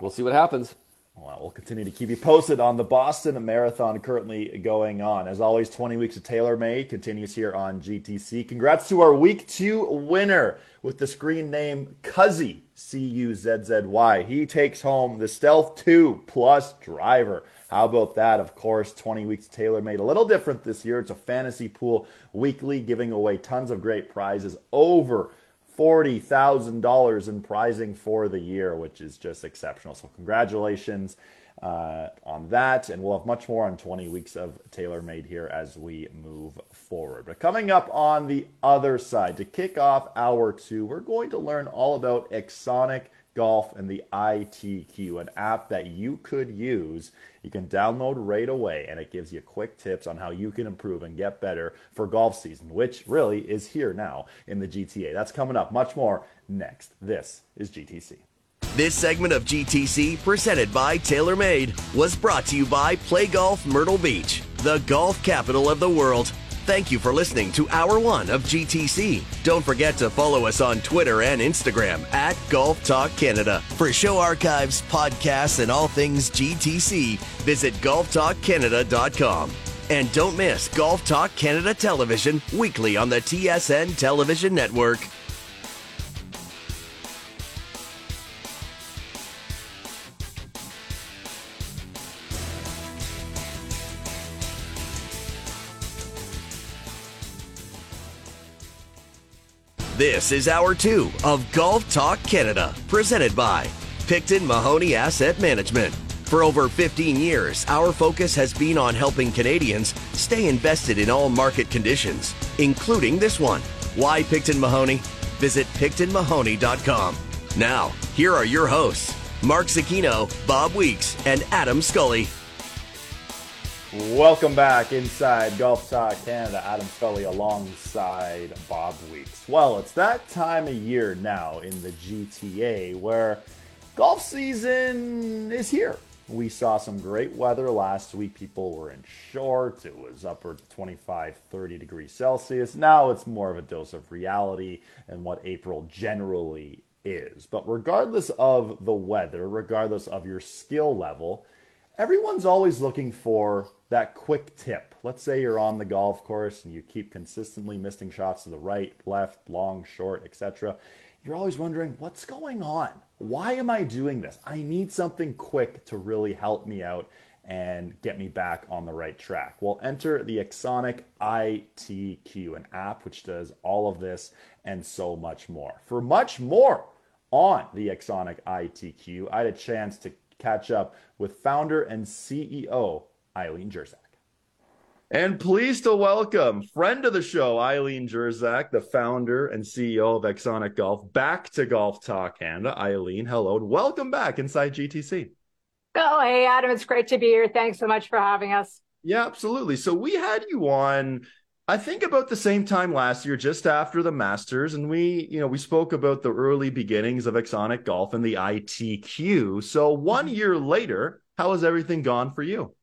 We'll see what happens. Well, we'll continue to keep you posted on the Boston Marathon currently going on. As always, 20 weeks of TaylorMade continues here on GTC. Congrats to our Week 2 winner with the screen name Cuzzy, C-U-Z-Z-Y. He takes home the Stealth 2 Plus driver. How about that? Of course, 20 weeks of TaylorMade. A little different this year. It's a fantasy pool weekly giving away tons of great prizes over $40,000 in prizing for the year, which is just exceptional. So congratulations on that. And we'll have much more on 20 weeks of TaylorMade here as we move forward. But coming up on the other side, to kick off Hour 2, we're going to learn all about Xonic Golf and the ITQ, an app that you could use. You can download right away, and it gives you quick tips on how you can improve and get better for golf season, which really is here now in the GTA. That's coming up. Much more next. This is GTC. This segment of GTC, presented by TaylorMade, was brought to you by Play Golf Myrtle Beach, the golf capital of the world. Thank you for listening to Hour 1 of GTC. Don't forget to follow us on Twitter and Instagram at Golf Talk Canada. For show archives, podcasts, and all things GTC, visit golftalkcanada.com. And don't miss Golf Talk Canada Television weekly on the TSN Television Network. This is Hour 2 of Golf Talk Canada, presented by Picton Mahoney Asset Management. For over 15 years, our focus has been on helping Canadians stay invested in all market conditions, including this one. Why Picton Mahoney? Visit pictonmahoney.com. Now, here are your hosts, Mark Zecchino, Bob Weeks, and Adam Scully. Welcome back inside Golf Talk Canada. Adam Scully alongside Bob Weeks. Well, it's that time of year now in the GTA where golf season is here. We saw some great weather last week. People were in shorts. It was upward 25, 30 degrees Celsius. Now it's more of a dose of reality and what April generally is. But regardless of the weather, regardless of your skill level, everyone's always looking for that quick tip. Let's say you're on the golf course and you keep consistently missing shots to the right, left, long, short, etc. You're always wondering, what's going on? Why am I doing this? I need something quick to really help me out and get me back on the right track. Well, enter the Xonic ITQ, an app which does all of this and so much more. For much more on the Xonic ITQ, I had a chance to catch up with founder and CEO Eileen Jurczak. And pleased to welcome friend of the show, Eileen Jurczak, the founder and CEO of Xonic Golf, back to Golf Talk Canada. Eileen, hello, and welcome back inside GTC. Oh, hey, Adam, it's great to be here. Thanks so much for having us. Yeah, absolutely. So we had you on, I think, about the same time last year, just after the Masters. And we spoke about the early beginnings of Xonic Golf and the ITQ. So 1 year later, how has everything gone for you?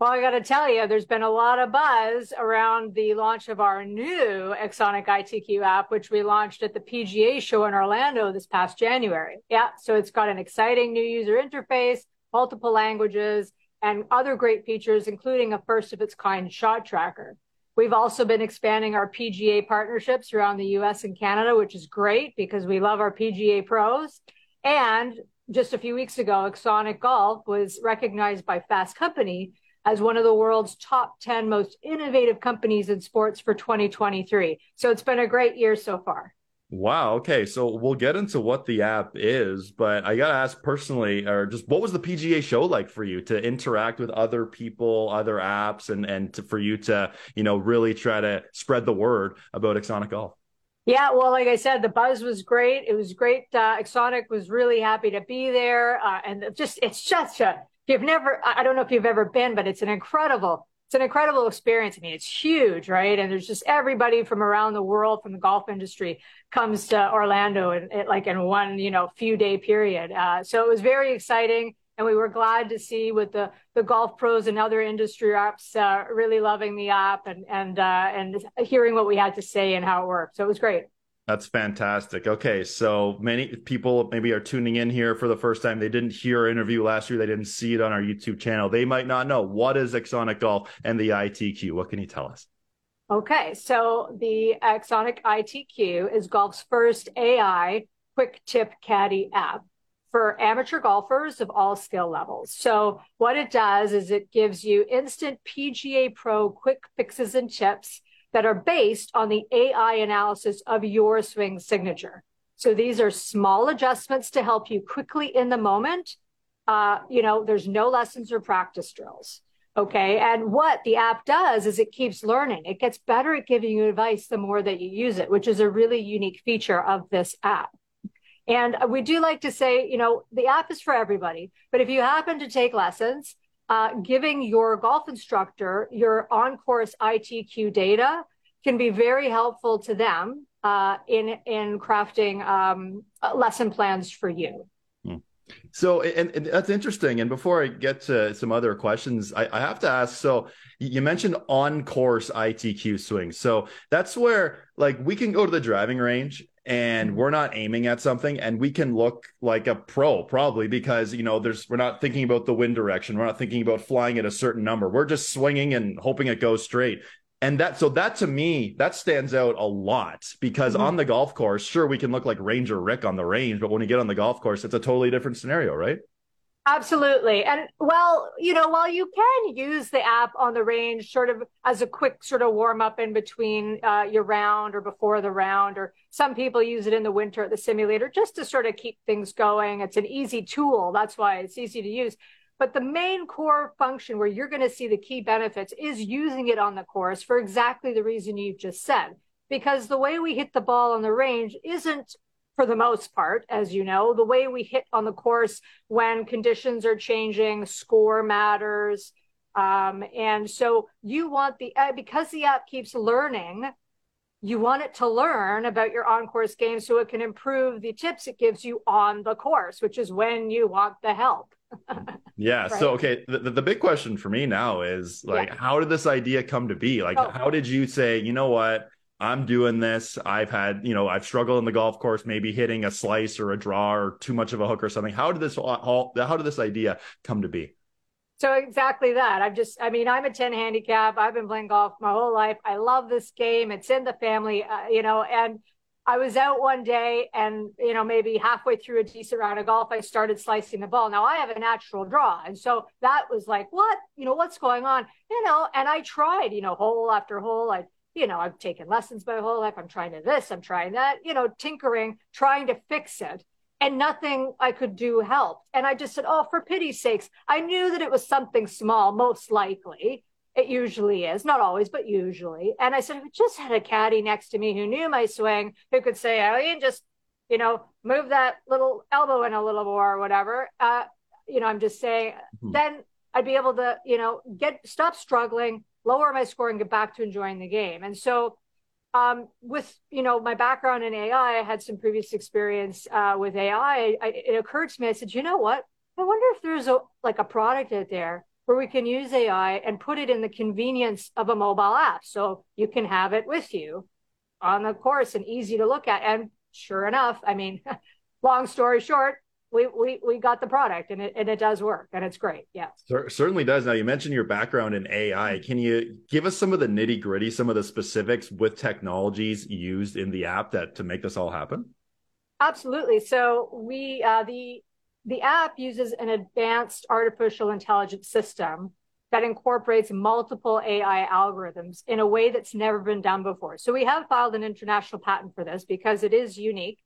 Well, I got to tell you, there's been a lot of buzz around the launch of our new Xonic ITQ app, which we launched at the PGA show in Orlando this past January. Yeah, so it's got an exciting new user interface, multiple languages, and other great features, including a first-of-its-kind shot tracker. We've also been expanding our PGA partnerships around the U.S. and Canada, which is great because we love our PGA pros. And just a few weeks ago, Xonic Golf was recognized by Fast Company as one of the world's top 10 most innovative companies in sports for 2023. So it's been a great year so far. Wow. Okay. So we'll get into what the app is, but I got to ask personally, or just what was the PGA show like for you to interact with other people, other apps, and for you to, really try to spread the word about Xonic Golf? Yeah, well, like I said, the buzz was great. It was great. Xonic was really happy to be there. I don't know if you've ever been, but it's an incredible experience. I mean, it's huge, right? And there's just everybody from around the world, from the golf industry, comes to Orlando in one, few day period. So it was very exciting. And we were glad to see with the golf pros and other industry reps really loving the app and hearing what we had to say and how it worked. So it was great. That's fantastic. Okay, so many people maybe are tuning in here for the first time. They didn't hear our interview last year. They didn't see it on our YouTube channel. They might not know, what is Xonic Golf and the ITQ? What can you tell us? Okay, so the Xonic ITQ is golf's first AI quick tip caddy app for amateur golfers of all skill levels. So what it does is it gives you instant PGA Pro quick fixes and tips that are based on the AI analysis of your swing signature. So these are small adjustments to help you quickly in the moment. There's no lessons or practice drills, okay? And what the app does is it keeps learning. It gets better at giving you advice the more that you use it, which is a really unique feature of this app. And we do like to say, the app is for everybody, but if you happen to take lessons, giving your golf instructor your on-course ITQ data can be very helpful to them in crafting lesson plans for you. So, and that's interesting. And before I get to some other questions, I have to ask, so you mentioned on-course ITQ swings. So that's where, we can go to the driving range and we're not aiming at something and we can look like a pro, probably, because we're not thinking about the wind direction, we're not thinking about flying at a certain number, we're just swinging and hoping it goes straight. And that to me, that stands out a lot, because on the golf course, sure, we can look like Ranger Rick on the range, but when you get on the golf course, it's a totally different scenario, right? Absolutely. And while you can use the app on the range sort of as a quick sort of warm up in between your round or before the round, or some people use it in the winter at the simulator just to sort of keep things going. It's an easy tool. That's why it's easy to use. But the main core function where you're going to see the key benefits is using it on the course for exactly the reason you've just said, because the way we hit the ball on the range isn't, for the most part, as you know, the way we hit on the course when conditions are changing, score matters. And so you want because the app keeps learning, you want it to learn about your on-course game so it can improve the tips it gives you on the course, which is when you want the help. Yeah. Right? So, okay. The big question for me now is how did this idea come to be? How did you say, you know what? I'm doing this. I've struggled on the golf course, maybe hitting a slice or a draw or too much of a hook or something. How did this idea come to be? So exactly that. I'm a 10 handicap. I've been playing golf my whole life. I love this game. It's in the family, and I was out one day and, maybe halfway through a decent round of golf, I started slicing the ball. Now I have a natural draw. And so that was like, what, what's going on? And I tried, hole after hole. I've taken lessons my whole life. I'm trying this, I'm trying that, tinkering, trying to fix it, and nothing I could do helped. And I just said, oh, for pity's sakes, I knew that it was something small, most likely. It usually is, not always, but usually. And I said, I just had a caddy next to me who knew my swing, who could say, Eileen, just, move that little elbow in a little more or whatever. you know, I'm just saying, then I'd be able to, you know, stop struggling, lower my score and get back to enjoying the game. And so with, you know, my background in AI, I had some previous experience with AI. It occurred to me, I said, you know what? I wonder if there's a product out there where we can use AI and put it in the convenience of a mobile app. So you can have it with you on the course and easy to look at. And sure enough, I mean, long story short, we got the product and it does work and it's great. Yeah, certainly does. Now, you mentioned your background in AI. Can you give us some of the nitty gritty, some of the specifics with technologies used in the app to make this all happen? Absolutely. So we, the app uses an advanced artificial intelligence system that incorporates multiple AI algorithms in a way that's never been done before. So we have filed an international patent for this because it is unique.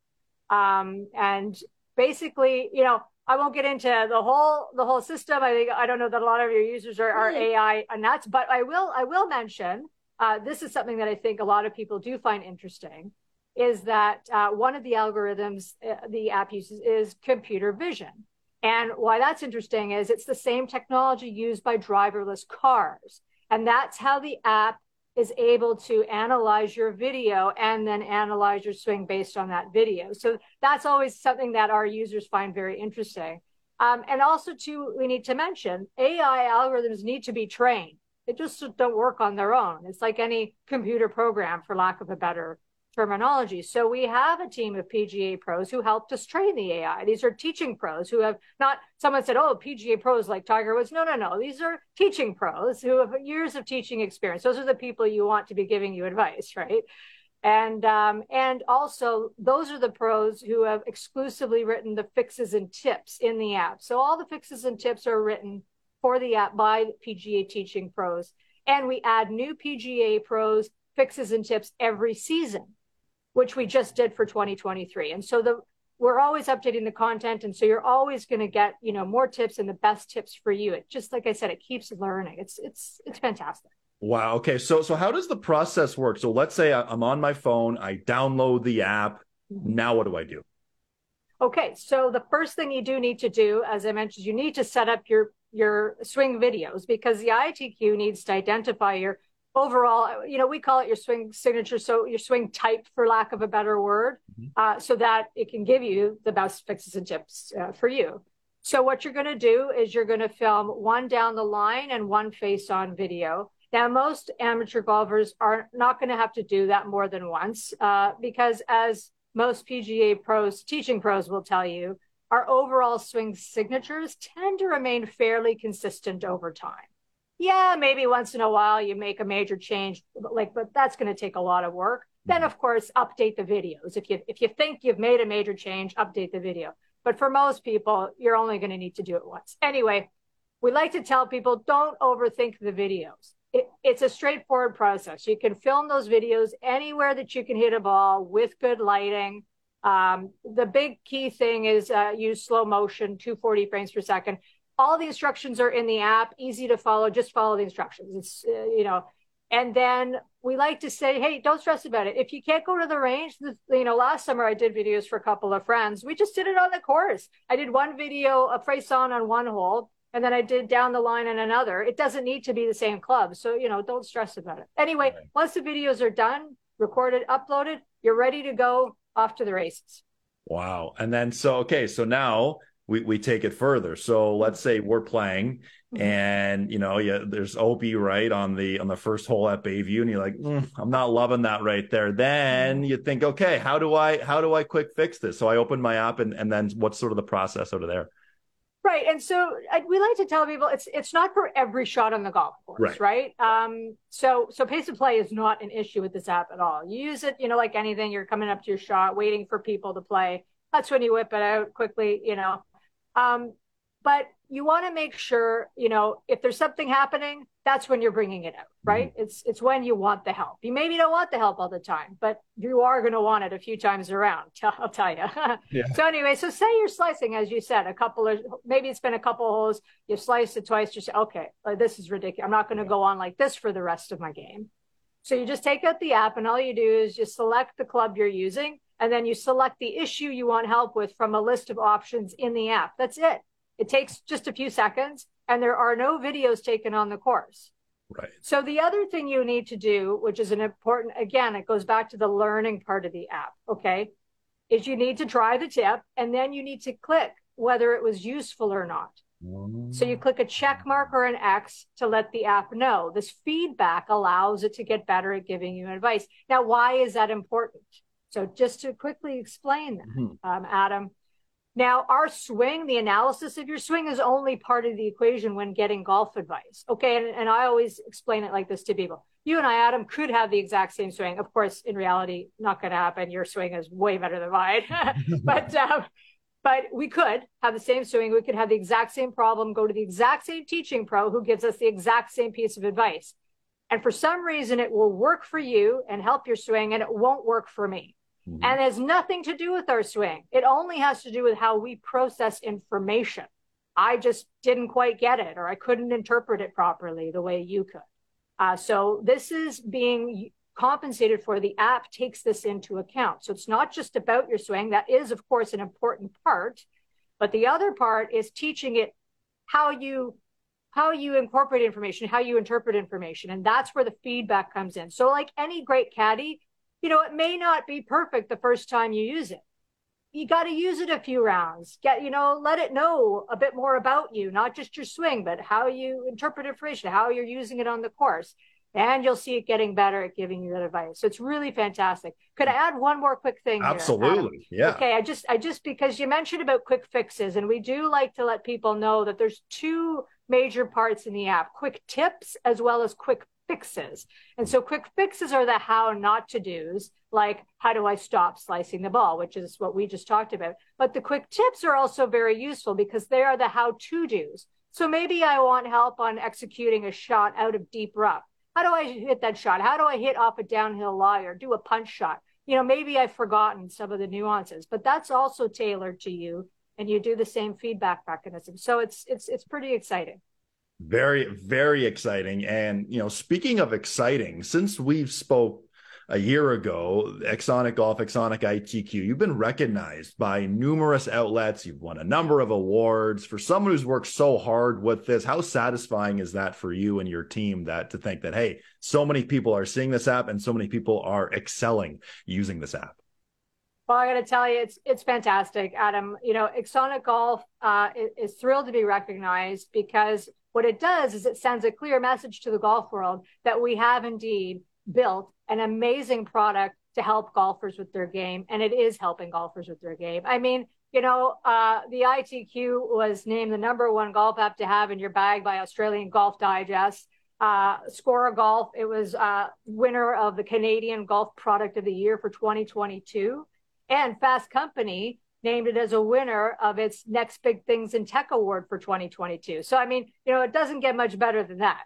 And basically, you know, I won't get into the whole system. I don't know that a lot of your users are AI nuts, but I will mention, this is something that I think a lot of people do find interesting, is that one of the algorithms the app uses is computer vision. And why that's interesting is it's the same technology used by driverless cars. And that's how the app is able to analyze your video and then analyze your swing based on that video. So that's always something that our users find very interesting. And also too, we need to mention, AI algorithms need to be trained. They just don't work on their own. It's like any computer program, for lack of a better terminology. So we have a team of PGA pros who helped us train the AI. These are teaching pros who have not, someone said, oh, PGA pros like Tiger Woods. No. These are teaching pros who have years of teaching experience. Those are the people you want to be giving you advice, right? And also those are the pros who have exclusively written the fixes and tips in the app. So all the fixes and tips are written for the app by PGA teaching pros. And we add new PGA pros fixes and tips every season, which we just did for 2023. And so we're always updating the content. And so you're always going to get, you know, more tips and the best tips for you. It just, like I said, it keeps learning. It's fantastic. Wow. Okay. So how does the process work? So let's say I'm on my phone, I download the app. Now what do I do? Okay. So the first thing you do need to do, as I mentioned, you need to set up your swing videos, because the ITQ needs to identify your overall, you know, we call it your swing signature, so your swing type, for lack of a better word, so that it can give you the best fixes and tips for you. So what you're going to do is you're going to film one down the line and one face-on video. Now, most amateur golfers are not going to have to do that more than once because, as most PGA pros, teaching pros will tell you, our overall swing signatures tend to remain fairly consistent over time. Yeah, maybe once in a while you make a major change, but that's going to take a lot of work. Then, of course, update the videos. If you think you've made a major change, update the video. But for most people, you're only going to need to do it once. Anyway, we like to tell people, don't overthink the videos. It's a straightforward process. You can film those videos anywhere that you can hit a ball with good lighting. The big key thing is use slow motion, 240 frames per second. All the instructions are in the app, easy to follow. Just follow the instructions. It's, you know, and then we like to say, hey, don't stress about it. If you can't go to the range, you know, last summer I did videos for a couple of friends. We just did it on the course. I did one video, a face on one hole, and then I did down the line on another. It doesn't need to be the same club. So, you know, don't stress about it. Anyway, once the videos are done, recorded, uploaded, you're ready to go off to the races. Wow. And then, so now we take it further. So let's say we're playing and, you know, there's Opie, right, on the first hole at Bayview, and you're like, I'm not loving that right there. Then you think, okay, how do I quick fix this? So I open my app and then what's sort of the process out of there? Right. And so we like to tell people it's not for every shot on the golf course, right? So pace of play is not an issue with this app at all. You use it, you know, like anything, you're coming up to your shot, waiting for people to play. That's when you whip it out quickly, you know. But you want to make sure, you know, if there's something happening, that's when you're bringing it out, right? It's when you want the help. You maybe don't want the help all the time, but you are going to want it a few times around, I'll tell you. Yeah. So anyway, so say you're slicing, as you said, maybe it's been a couple of holes, you sliced it twice, just okay, this is ridiculous. I'm not going to go on like this for the rest of my game. So you just take out the app and all you do is just select the club you're using. And then you select the issue you want help with from a list of options in the app. That's it. It takes just a few seconds, and there are no videos taken on the course. Right. So the other thing you need to do, which is an important, again, it goes back to the learning part of the app, okay, is you need to try the tip, and then you need to click whether it was useful or not. So you click a check mark or an X to let the app know. This feedback allows it to get better at giving you advice. Now, why is that important? So just to quickly explain that, Adam. Now, our swing, the analysis of your swing is only part of the equation when getting golf advice. Okay, and I always explain it like this to people. You and I, Adam, could have the exact same swing. Of course, in reality, not going to happen. Your swing is way better than mine. But we could have the same swing. We could have the exact same problem, go to the exact same teaching pro who gives us the exact same piece of advice. And for some reason, it will work for you and help your swing, and it won't work for me. Mm-hmm. And it has nothing to do with our swing. It only has to do with how we process information. I just didn't quite get it, or I couldn't interpret it properly the way you could. So this is being compensated for. The app takes this into account. So it's not just about your swing. That is, of course, an important part. But the other part is teaching it how you incorporate information, how you interpret information. And that's where the feedback comes in. So like any great caddy, you know, it may not be perfect the first time you use it. You got to use it a few rounds. Get, you know, let it know a bit more about you, not just your swing, but how you interpret information, how you're using it on the course. And you'll see it getting better at giving you that advice. So it's really fantastic. Could I add one more quick thing? Absolutely. Here, yeah. Okay. I just, because you mentioned about quick fixes, and we do like to let people know that there's two major parts in the app, quick tips as well as quick fixes. And so quick fixes are the how not to do's, like how do I stop slicing the ball, which is what we just talked about. But the quick tips are also very useful because they are the how to do's. So maybe I want help on executing a shot out of deep rough. How do I hit that shot? How do I hit off a downhill lie or do a punch shot? You know, maybe I've forgotten some of the nuances, but that's also tailored to you, and you do the same feedback mechanism. So it's pretty exciting. Very, very exciting. And, you know, speaking of exciting, since we've spoke a year ago, Xonic Golf, Xonic ITQ, you've been recognized by numerous outlets. You've won a number of awards. For someone who's worked so hard with this, how satisfying is that for you and your team, that to think that, hey, so many people are seeing this app and so many people are excelling using this app? Well, I got to tell you, it's fantastic, Adam. You know, Xonic Golf is thrilled to be recognized because what it does is it sends a clear message to the golf world that we have indeed built an amazing product to help golfers with their game, and it is helping golfers with their game. I mean, you know, the ITQ was named the #1 golf app to have in your bag by Australian Golf Digest. Score Golf, it was winner of the Canadian Golf Product of the Year for 2022, and Fast Company named it as a winner of its Next Big Things in Tech Award for 2022. So, I mean, you know, it doesn't get much better than that.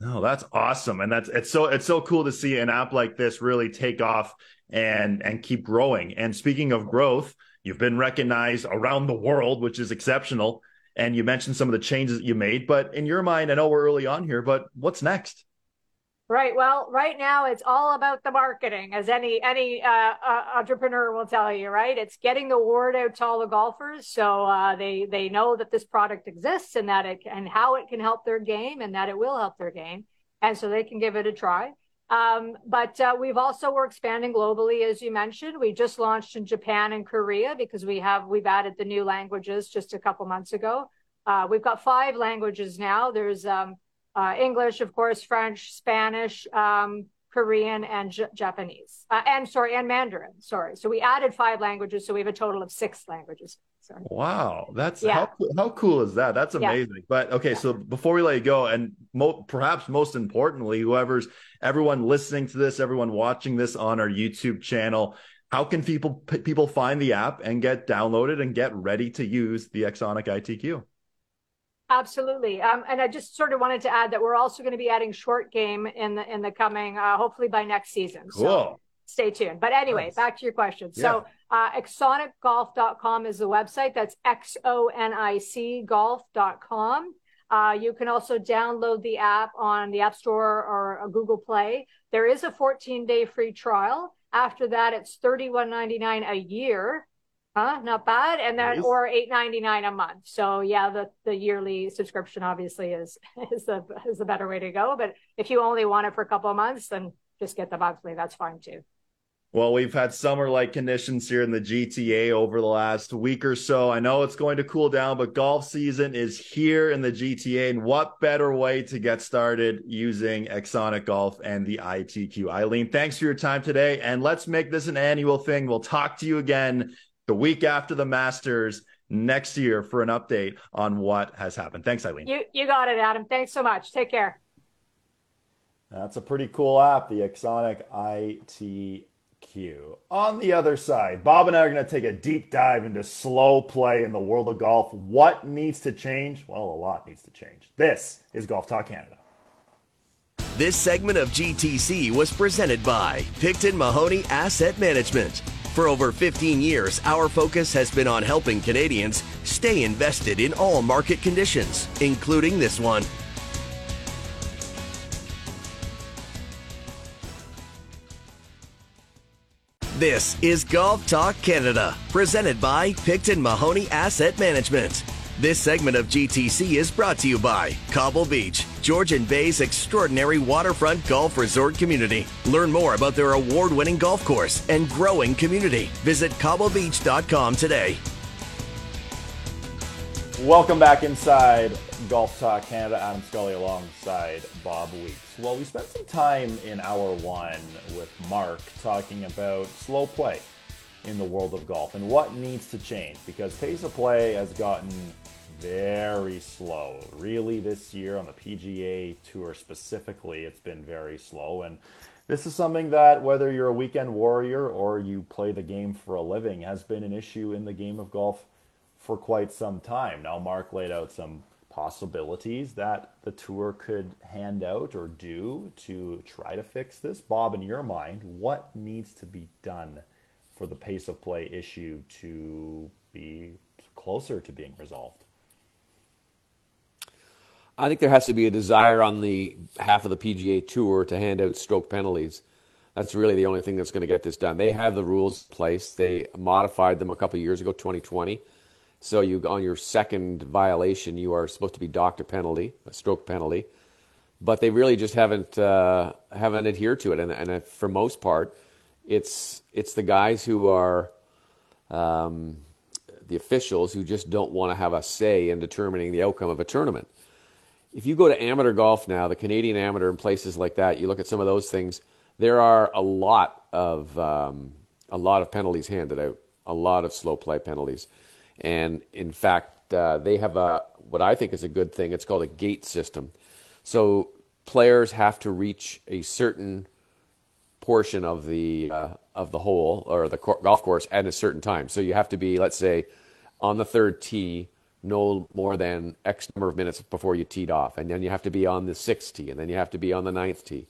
No, that's awesome. And it's so cool to see an app like this really take off and keep growing. And speaking of growth, you've been recognized around the world, which is exceptional. And you mentioned some of the changes that you made, but in your mind, I know we're early on here, but what's next? Right. Well, right now it's all about the marketing, as any entrepreneur will tell you, right? It's getting the word out to all the golfers, so they know that this product exists and that it and how it can help their game and that it will help their game, and so they can give it a try. But we're expanding globally, as you mentioned. We just launched in Japan and Korea because we've added the new languages just a couple months ago. We've got 5 languages now. There's English, of course, French, Spanish, Korean, and Japanese, and Mandarin. Sorry. So we added 5 languages. So we have a total of 6 languages. Sorry. Wow. That's how cool is that? That's amazing. Yeah. But okay. Yeah. So before we let you go, and perhaps most importantly, everyone listening to this, everyone watching this on our YouTube channel, how can people find the app and get downloaded and get ready to use the Xonic ITQ? Absolutely. And I just sort of wanted to add that we're also going to be adding short game in the coming, hopefully by next season. Cool. So stay tuned. But anyway, back to your question. Yeah. So xonicgolf.com is the website. That's xonicgolf.com. You can also download the app on the App Store or Google Play. There is a 14-day free trial. After that, it's $31.99 a year. Not bad. And then, nice. Or $8.99 a month. So yeah, the yearly subscription obviously is the better way to go. But if you only want it for a couple of months, then just get the monthly. That's fine too. Well, we've had summer-like conditions here in the GTA over the last week or so. I know it's going to cool down, but golf season is here in the GTA. And what better way to get started using Xonic Golf and the ITQ? Eileen, thanks for your time today. And let's make this an annual thing. We'll talk to you again the week after the Masters next year for an update on what has happened. Thanks, Eileen. You got it, Adam. Thanks so much. Take care. That's a pretty cool app, the Xonic ITQ. On the other side, Bob and I are going to take a deep dive into slow play in the world of golf. What needs to change? Well, a lot needs to change. This is Golf Talk Canada. This segment of GTC was presented by Picton Mahoney Asset Management. For over 15 years, our focus has been on helping Canadians stay invested in all market conditions, including this one. This is Golf Talk Canada, presented by Picton Mahoney Asset Management. This segment of GTC is brought to you by Cobble Beach, Georgian Bay's extraordinary waterfront golf resort community. Learn more about their award-winning golf course and growing community. Visit cobblebeach.com today. Welcome back inside Golf Talk Canada. Adam Scully alongside Bob Weeks. Well, we spent some time in hour one with Mark talking about slow play in the world of golf and what needs to change, because pace of play has gotten very slow. Really, this year on the PGA Tour specifically, it's been very slow. And this is something that, whether you're a weekend warrior or you play the game for a living, has been an issue in the game of golf for quite some time. Now, Mark laid out some possibilities that the tour could hand out or do to try to fix this. Bob, in your mind, what needs to be done for the pace of play issue to be closer to being resolved? I think there has to be a desire on the half of the PGA Tour to hand out stroke penalties. That's really the only thing that's going to get this done. They have the rules in place. They modified them a couple of years ago, 2020. So on your second violation, you are supposed to be docked a stroke penalty, but they really just haven't adhered to it. And for most part, it's the guys who are the officials who just don't want to have a say in determining the outcome of a tournament. If you go to amateur golf now, the Canadian amateur and places like that, you look at some of those things. There are a lot of penalties handed out, a lot of slow play penalties. And in fact, they have what I think is a good thing. It's called a gate system. So players have to reach a certain portion of the hole or the golf course at a certain time. So you have to be, let's say, on the third tee, no more than X number of minutes before you teed off. And then you have to be on the sixth tee, and then you have to be on the ninth tee.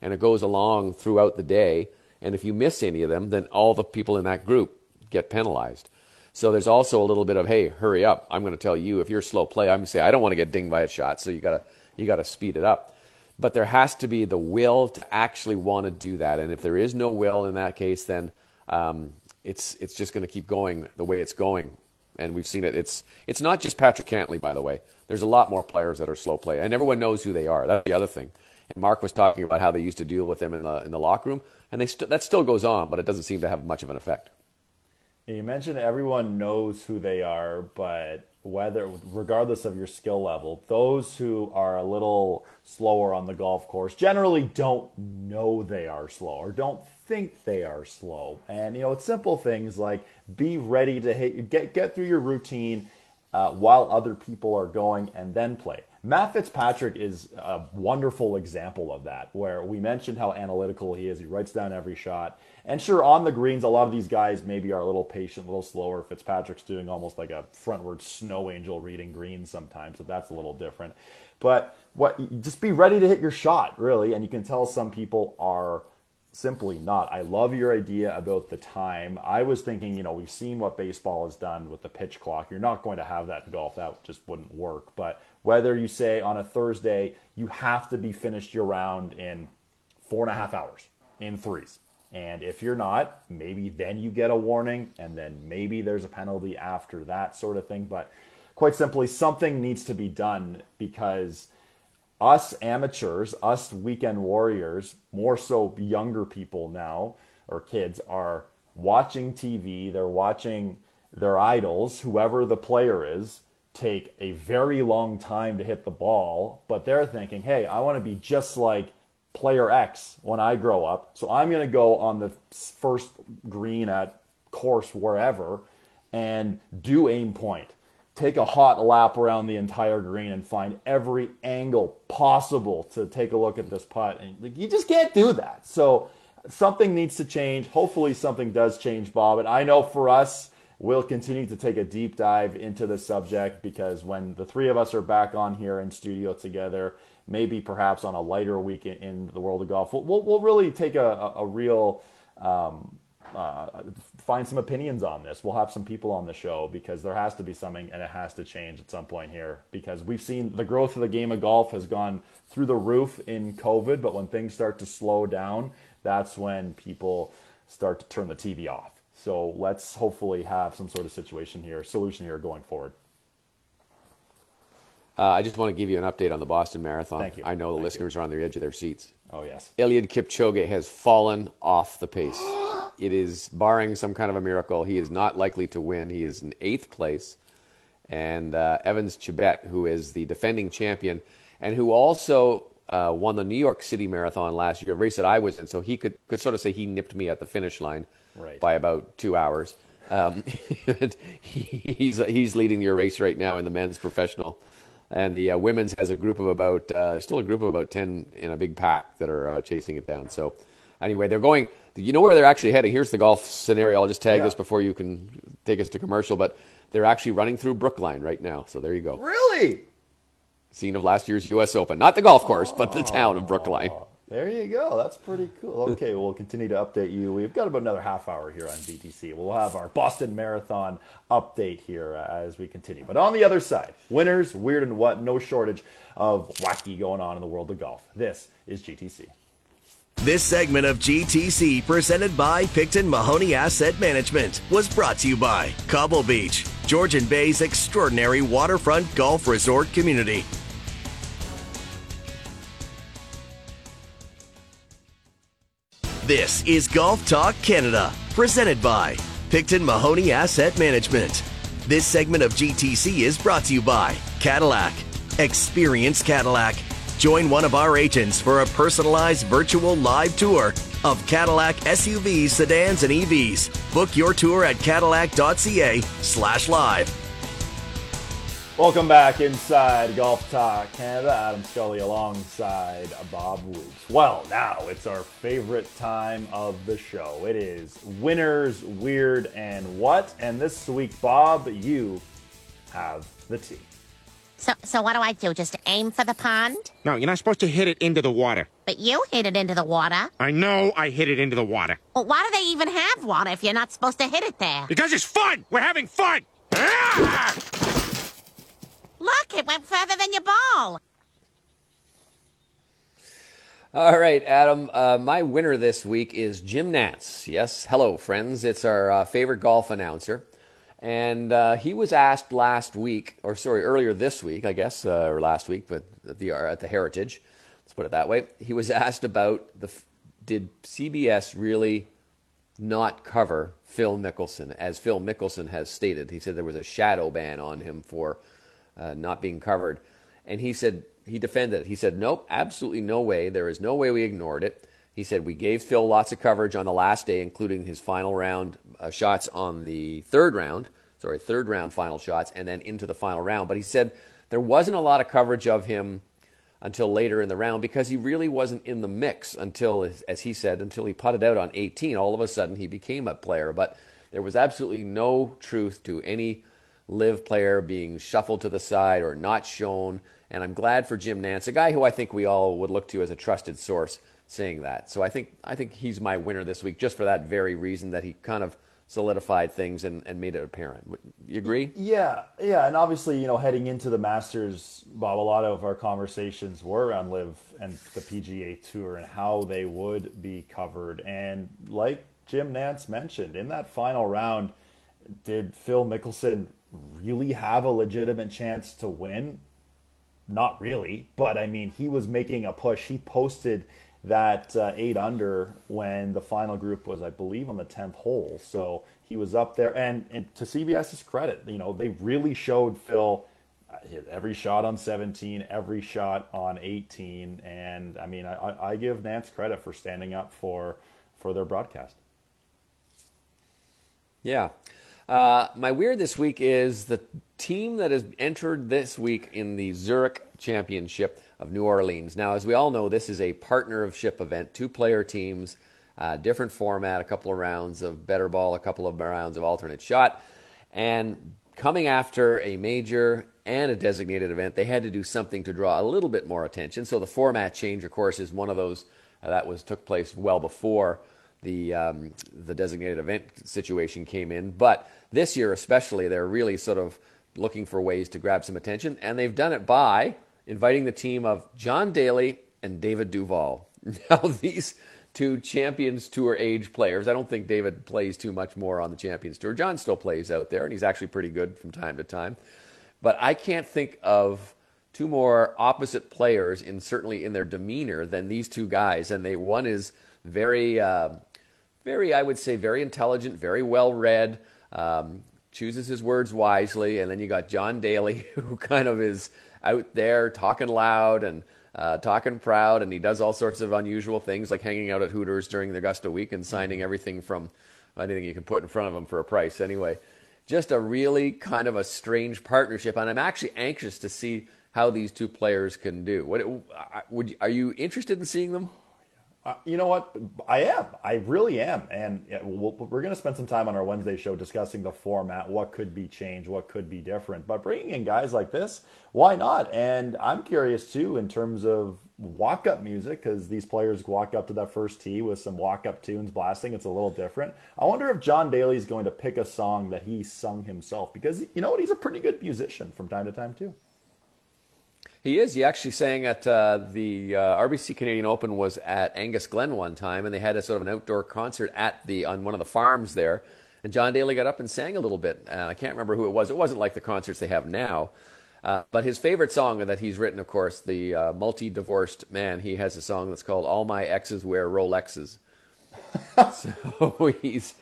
And it goes along throughout the day. And if you miss any of them, then all the people in that group get penalized. So there's also a little bit of, hey, hurry up. I'm going to tell you, if you're slow play, I'm going to say, I don't want to get dinged by a shot, so you got to speed it up. But there has to be the will to actually want to do that. And if there is no will in that case, then it's just going to keep going the way it's going. And we've seen it. It's not just Patrick Cantlay, by the way. There's a lot more players that are slow play, and everyone knows who they are. That's the other thing. And Mark was talking about how they used to deal with them in the locker room, and that still goes on, but it doesn't seem to have much of an effect. You mentioned everyone knows who they are, but regardless of your skill level, those who are a little slower on the golf course generally don't know they are slow or don't think they are slow. And, it's simple things like be ready to get through your routine while other people are going, and then play. Matt Fitzpatrick is a wonderful example of that, where we mentioned how analytical he is. He writes down every shot. And sure, on the greens, a lot of these guys maybe are a little patient, a little slower. Fitzpatrick's doing almost like a frontward snow angel reading greens sometimes, so that's a little different. But just be ready to hit your shot, really, and you can tell some people are simply not. I love your idea about the time. I was thinking, we've seen what baseball has done with the pitch clock. You're not going to have that in golf. That just wouldn't work. But whether you say on a Thursday, you have to be finished your round in 4.5 hours in threes. And if you're not, maybe then you get a warning, and then maybe there's a penalty after that sort of thing. But quite simply, something needs to be done, because us amateurs, us weekend warriors, more so younger people now, or kids, are watching TV, they're watching their idols, whoever the player is, take a very long time to hit the ball, but they're thinking, hey, I want to be just like player X when I grow up, so I'm going to go on the first green at course wherever and do aim point, take a hot lap around the entire green and find every angle possible to take a look at this putt. And like, you just can't do that. So something needs to change. Hopefully something does change, Bob. And I know for us, we'll continue to take a deep dive into the subject, because when the three of us are back on here in studio together, maybe perhaps on a lighter week in the world of golf, we'll really take a real, find some opinions on this. We'll have some people on the show, because there has to be something, and it has to change at some point here, because we've seen the growth of the game of golf has gone through the roof in COVID, but when things start to slow down, that's when people start to turn the TV off. So let's hopefully have some sort of solution here going forward. I just want to give you an update on the Boston Marathon. Thank you. I know the listeners are on the edge of their seats. Oh, yes. Eliud Kipchoge has fallen off the pace. It is, barring some kind of a miracle, he is not likely to win. He is in 8th place. And Evans Chebet, who is the defending champion, and who also won the New York City Marathon last year, a race that I was in, so he could sort of say he nipped me at the finish line. Right. By about 2 hours. He's leading your race right now in the men's professional, and the women's has a group of about still a group of about 10 in a big pack that are chasing it down. So anyway, they're going. You know where they're actually heading? Here's the golf scenario. I'll just tag this before you can take us to commercial. But they're actually running through Brookline right now. So there you go. Really? Scene of last year's U.S. Open, not the golf course, but the town of Brookline. There you go. That's pretty cool. Okay, we'll continue to update you. We've got about another half hour here on BTC. We'll have our Boston Marathon update here as we continue. But on the other side, winners, weird and what, no shortage of wacky going on in the world of golf. This is GTC. This segment of GTC, presented by Picton Mahoney Asset Management, was brought to you by Cobble Beach, Georgian Bay's extraordinary waterfront golf resort community. This is Golf Talk Canada, presented by Picton Mahoney Asset Management. This segment of GTC is brought to you by Cadillac. Experience Cadillac. Join one of our agents for a personalized virtual live tour of Cadillac SUVs, sedans, and EVs. Book your tour at cadillac.ca/live. Welcome back inside Golf Talk Canada. Adam Scully alongside Bob Weeks. Well, now it's our favorite time of the show. It is Winners, Weird, and What? And this week, Bob, you have the tee. So what do I do? Just aim for the pond? No, you're not supposed to hit it into the water. But you hit it into the water. I know I hit it into the water. Well, why do they even have water if you're not supposed to hit it there? Because it's fun! We're having fun! Ah! Look, it went further than your ball. All right, Adam. My winner this week is Jim Nantz. Yes, hello, friends. It's our favorite golf announcer. And he was asked at the Heritage. Let's put it that way. He was asked about did CBS really not cover Phil Mickelson? As Phil Mickelson has stated, he said there was a shadow ban on him for not being covered. And he said, he defended it. He said, nope, absolutely no way. There is no way we ignored it. He said, we gave Phil lots of coverage on the last day, including his final round shots on the third round final shots, and then into the final round. But he said there wasn't a lot of coverage of him until later in the round because he really wasn't in the mix until, as he said, until he putted out on 18. All of a sudden, he became a player. But there was absolutely no truth to any live player being shuffled to the side or not shown. And I'm glad for Jim Nantz, a guy who I think we all would look to as a trusted source, saying that. So I think he's my winner this week just for that very reason, that he kind of solidified things and made it apparent. You agree? Yeah. And obviously, you know, heading into the Masters, Bob, a lot of our conversations were around LIV and the PGA Tour and how they would be covered. And like Jim Nantz mentioned, in that final round, did Phil Mickelson really have a legitimate chance to win? Not really, but I mean, he was making a push. He posted that 8-under when the final group was, I believe, on the 10th hole. So he was up there. And to CBS's credit, you know, they really showed Phil hit every shot on 17, every shot on 18. And I mean, I give Nance credit for standing up for their broadcast. Yeah. My weird this week is the team that has entered this week in the Zurich Championship of New Orleans. Now, as we all know, this is a partnership event, two-player teams, different format, a couple of rounds of better ball, a couple of rounds of alternate shot. And coming after a major and a designated event, they had to do something to draw a little bit more attention. So the format change, of course, is one of those that took place well before the designated event situation came in. But this year especially, they're really sort of looking for ways to grab some attention, and they've done it by inviting the team of John Daly and David Duval. Now, these two Champions Tour age players, I don't think David plays too much more on the Champions Tour. John still plays out there, and he's actually pretty good from time to time. But I can't think of two more opposite players, in certainly in their demeanor, than these two guys. And one is very, I would say, very intelligent, very well-read, chooses his words wisely. And then you got John Daly, who kind of is out there talking loud and talking proud, and he does all sorts of unusual things, like hanging out at Hooters during the Augusta week and signing everything from anything you can put in front of him for a price anyway. Just a really kind of a strange partnership, and I'm actually anxious to see how these two players can do. Are you interested in seeing them? You know what? I am. I really am. And we're going to spend some time on our Wednesday show discussing the format, what could be changed, what could be different. But bringing in guys like this, why not? And I'm curious, too, in terms of walk-up music, because these players walk up to that first tee with some walk-up tunes blasting. It's a little different. I wonder if John Daly's going to pick a song that he sung himself, because, you know what, he's a pretty good musician from time to time, too. He is. He actually sang at the RBC Canadian Open was at Angus Glen one time, and they had a sort of an outdoor concert on one of the farms there. And John Daly got up and sang a little bit. I can't remember who it was. It wasn't like the concerts they have now. But his favorite song that he's written, of course, the multi-divorced man, he has a song that's called All My Exes Wear Rolexes. So he's...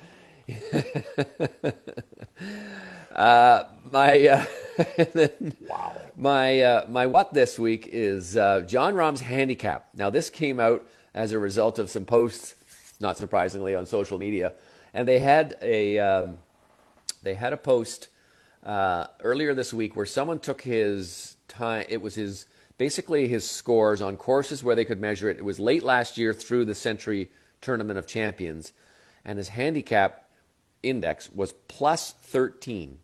My what this week is John Rahm's handicap. Now, this came out as a result of some posts, not surprisingly, on social media, and they had a post earlier this week where someone took his time. It was basically his scores on courses where they could measure it. It was late last year through the Century Tournament of Champions, and his handicap index was plus 13.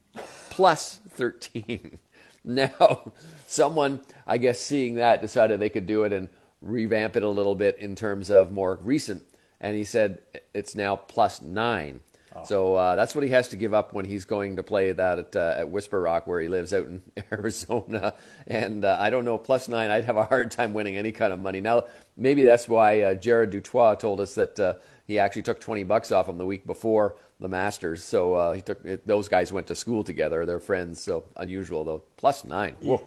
Plus 13. Now, someone, I guess, seeing that, decided they could do it and revamp it a little bit in terms of more recent. And he said it's now plus 9. Oh. So that's what he has to give up when he's going to play that at Whisper Rock, where he lives out in Arizona. And I don't know, plus 9, I'd have a hard time winning any kind of money. Now, maybe that's why Jared Dutoit told us that he actually took $20 off him the week before the Masters. So those guys went to school together. They're friends. So unusual, though. Plus 9. Whoa.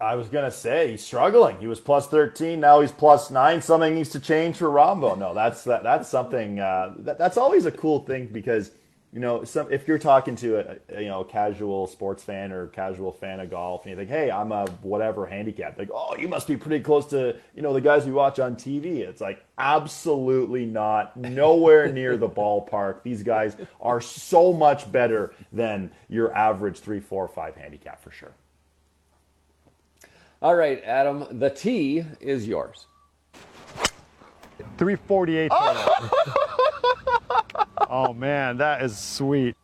I was going to say, he's struggling. He was plus 13. Now he's plus 9. Something needs to change for Rombo. No, that's something. That's always a cool thing, because, you know, if you're talking to a casual sports fan or casual fan of golf, and you think, hey, I'm a whatever handicap, like, oh, you must be pretty close to, you know, the guys we watch on TV. It's like, absolutely not. Nowhere near the ballpark. These guys are so much better than your average 3, 4, 5 handicap for sure. All right, Adam, the tee is yours. 348. Oh, man, that is sweet.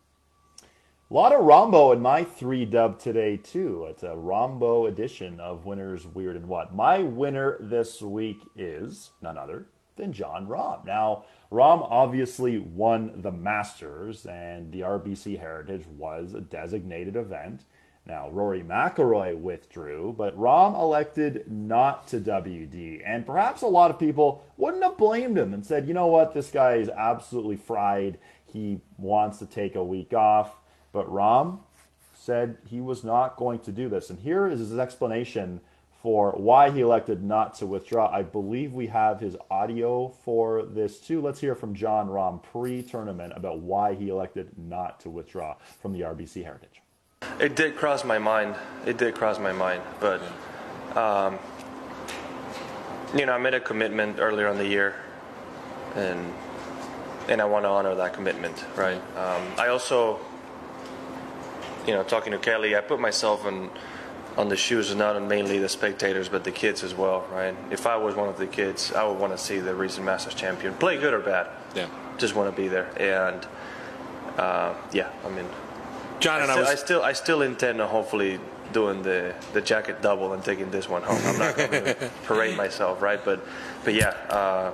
A lot of Rombo in my 3-dub today, too. It's a Rombo edition of Winners Weird and What. My winner this week is none other than John Rahm. Now, Rahm obviously won the Masters, and the RBC Heritage was a designated event. Now, Rory McIlroy withdrew, but Rahm elected not to WD. And perhaps a lot of people wouldn't have blamed him and said, you know what, this guy is absolutely fried. He wants to take a week off. But Rahm said he was not going to do this. And here is his explanation for why he elected not to withdraw. I believe we have his audio for this too. Let's hear from John Rahm pre-tournament about why he elected not to withdraw from the RBC Heritage. It did cross my mind. But, you know, I made a commitment earlier in the year, and I want to honor that commitment, right? I also, you know, talking to Kelly, I put myself on the shoes of not mainly the spectators, but the kids as well, right? If I was one of the kids, I would want to see the recent Masters champion play good or bad. Yeah. Just want to be there. And, yeah, I mean... John and I still intend on hopefully doing the jacket double and taking this one home. I'm not going to parade myself, right? But yeah,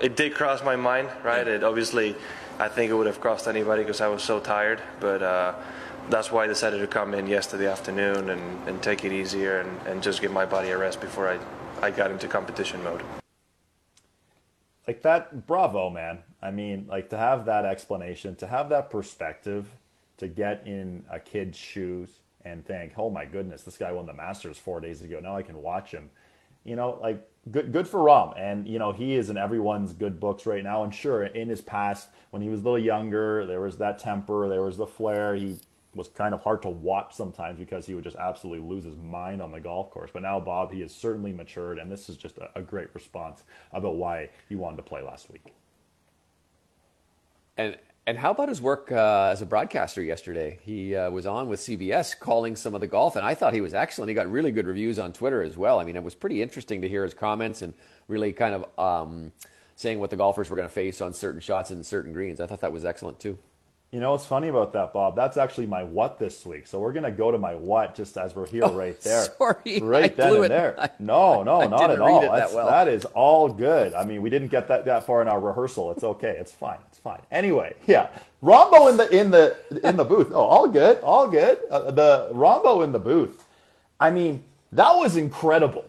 it did cross my mind, right? It obviously, I think it would have crossed anybody because I was so tired. But that's why I decided to come in yesterday afternoon and take it easier and just give my body a rest before I got into competition mode. Like that, bravo, man. I mean, like, to have that explanation, to have that perspective, to get in a kid's shoes and think, oh my goodness, this guy won the Masters 4 days ago. Now I can watch him. You know, like, good for Rahm. And, you know, he is in everyone's good books right now. And sure, in his past, when he was a little younger, there was that temper, there was the flair. He was kind of hard to watch sometimes because he would just absolutely lose his mind on the golf course. But now, Bob, he has certainly matured, and this is just a great response about why he wanted to play last week. And how about his work as a broadcaster yesterday? He was on with CBS calling some of the golf, and I thought he was excellent. He got really good reviews on Twitter as well. I mean, it was pretty interesting to hear his comments and really kind of saying what the golfers were going to face on certain shots and certain greens. I thought that was excellent too. You know what's funny about that, Bob? That's actually my what this week. So we're going to go to my what just as we're here right there. Sorry, right I then blew and it. There. No, not at all. That is all good. I mean, we didn't get that far in our rehearsal. It's okay. It's fine. Anyway, yeah, Rombo in the booth. Oh, all good. The Rombo in the booth. I mean, that was incredible.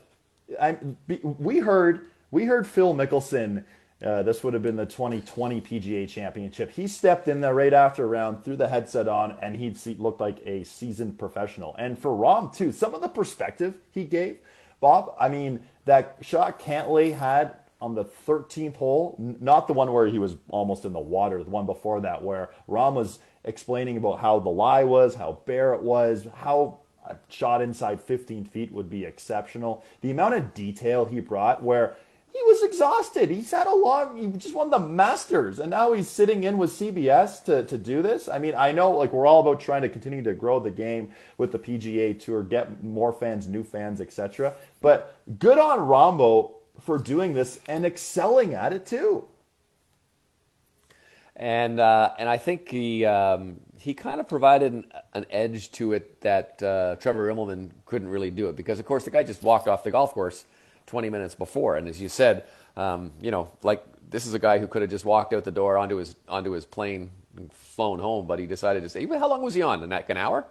We heard Phil Mickelson. This would have been the 2020 PGA Championship. He stepped in there right after a round, threw the headset on, and he looked like a seasoned professional. And for Rahm, too, some of the perspective he gave, Bob, I mean, that shot Cantlay had on the 13th hole, not the one where he was almost in the water, the one before that, where Rahm was explaining about how the lie was, how bare it was, how a shot inside 15 feet would be exceptional. The amount of detail he brought where... he was exhausted. He just won the Masters, and now he's sitting in with CBS to do this. I mean, I know, like, we're all about trying to continue to grow the game with the PGA Tour, get more fans, new fans, etc. But good on Rombo for doing this and excelling at it too. And I think he kind of provided an edge to it that Trevor Immelman couldn't really do it, because of course the guy just walked off the golf course 20 minutes before. And as you said, you know, like, this is a guy who could have just walked out the door onto his plane and flown home, but he decided to stay. How long was he on? Like an hour?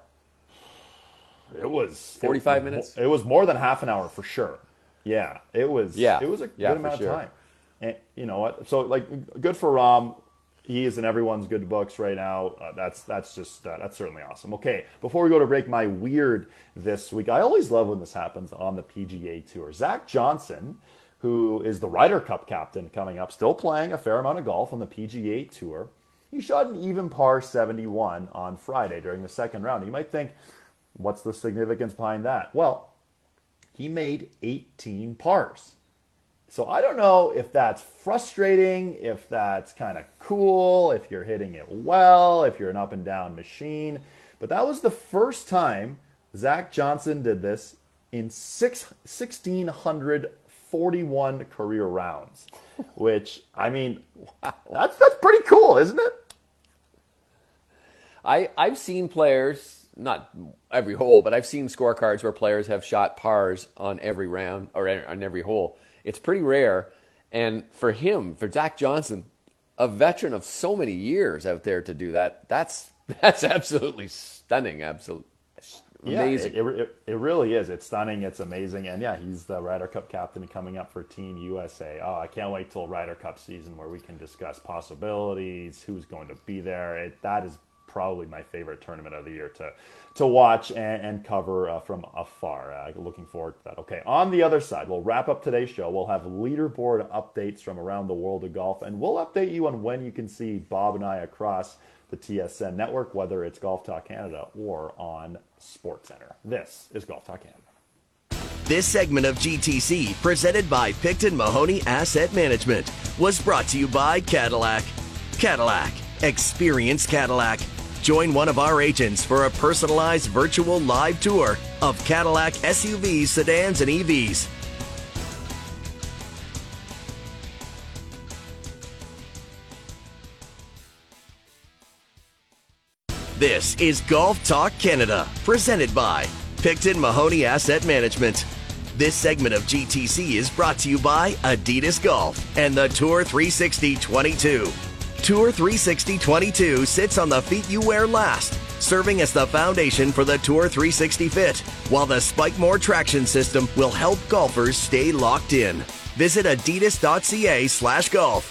It was 45 minutes. It was more than half an hour for sure. Yeah, it was. Yeah, it was a good amount of time. And you know what? So, like, good for Rahm. He is in everyone's good books right now. That's certainly awesome. Okay, before we go to break, my weird this week. I always love when this happens on the PGA Tour. Zach Johnson, who is the Ryder Cup captain coming up, still playing a fair amount of golf on the PGA Tour. He shot an even par 71 on Friday during the second round. You might think, what's the significance behind that? Well, he made 18 pars. So I don't know if that's frustrating, if that's kind of cool, if you're hitting it well, if you're an up and down machine. But that was the first time Zach Johnson did this in 1,641 career rounds, which, I mean, wow. That's pretty cool, isn't it? I've seen players, not every hole, but I've seen scorecards where players have shot pars on every round or on every hole. It's pretty rare. And for him, for Zach Johnson, a veteran of so many years out there to do that, that's absolutely stunning, absolutely amazing. Yeah, it really is. It's stunning. It's amazing. And yeah, he's the Ryder Cup captain coming up for Team USA. Oh, I can't wait till Ryder Cup season where we can discuss possibilities, who's going to be there. That is probably my favorite tournament of the year to watch and cover from afar. Looking forward to that. Okay, on the other side, we'll wrap up today's show. We'll have leaderboard updates from around the world of golf, and we'll update you on when you can see Bob and I across the TSN network, whether it's Golf Talk Canada or on SportsCenter. This is Golf Talk Canada. This segment of GTC, presented by Picton Mahoney Asset Management, was brought to you by Cadillac. Cadillac. Experience Cadillac. Join one of our agents for a personalized virtual live tour of Cadillac SUVs, sedans, and EVs. This is Golf Talk Canada, presented by Picton Mahoney Asset Management. This segment of GTC is brought to you by Adidas Golf and the Tour 360 22. Tour 360 22 sits on the feet you wear last, serving as the foundation for the Tour 360 fit, while the Spikemore traction system will help golfers stay locked in. Visit adidas.ca/golf.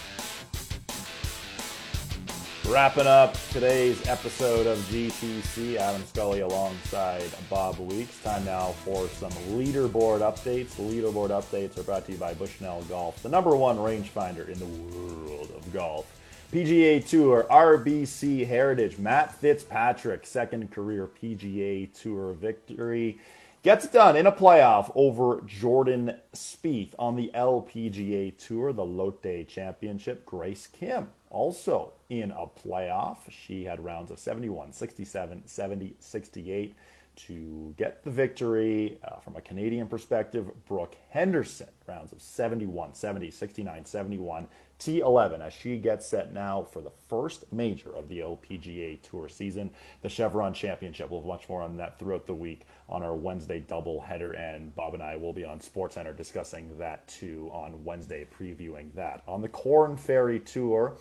Wrapping up today's episode of GTC, Adam Scully alongside Bob Weeks. Time now for some leaderboard updates. Leaderboard updates are brought to you by Bushnell Golf, the number one rangefinder in the world of golf. PGA Tour, RBC Heritage, Matt Fitzpatrick, second career PGA Tour victory. Gets it done in a playoff over Jordan Spieth on the LPGA Tour, the Lotte Championship. Grace Kim also in a playoff. She had rounds of 71, 67, 70, 68 to get the victory. From a Canadian perspective, Brooke Henderson, rounds of 71, 70, 69, 71, T11, as she gets set now for the first major of the LPGA Tour season, the Chevron Championship. We'll have much more on that throughout the week on our Wednesday doubleheader, and Bob and I will be on SportsCenter discussing that too on Wednesday, previewing that. On the Corn Ferry Tour,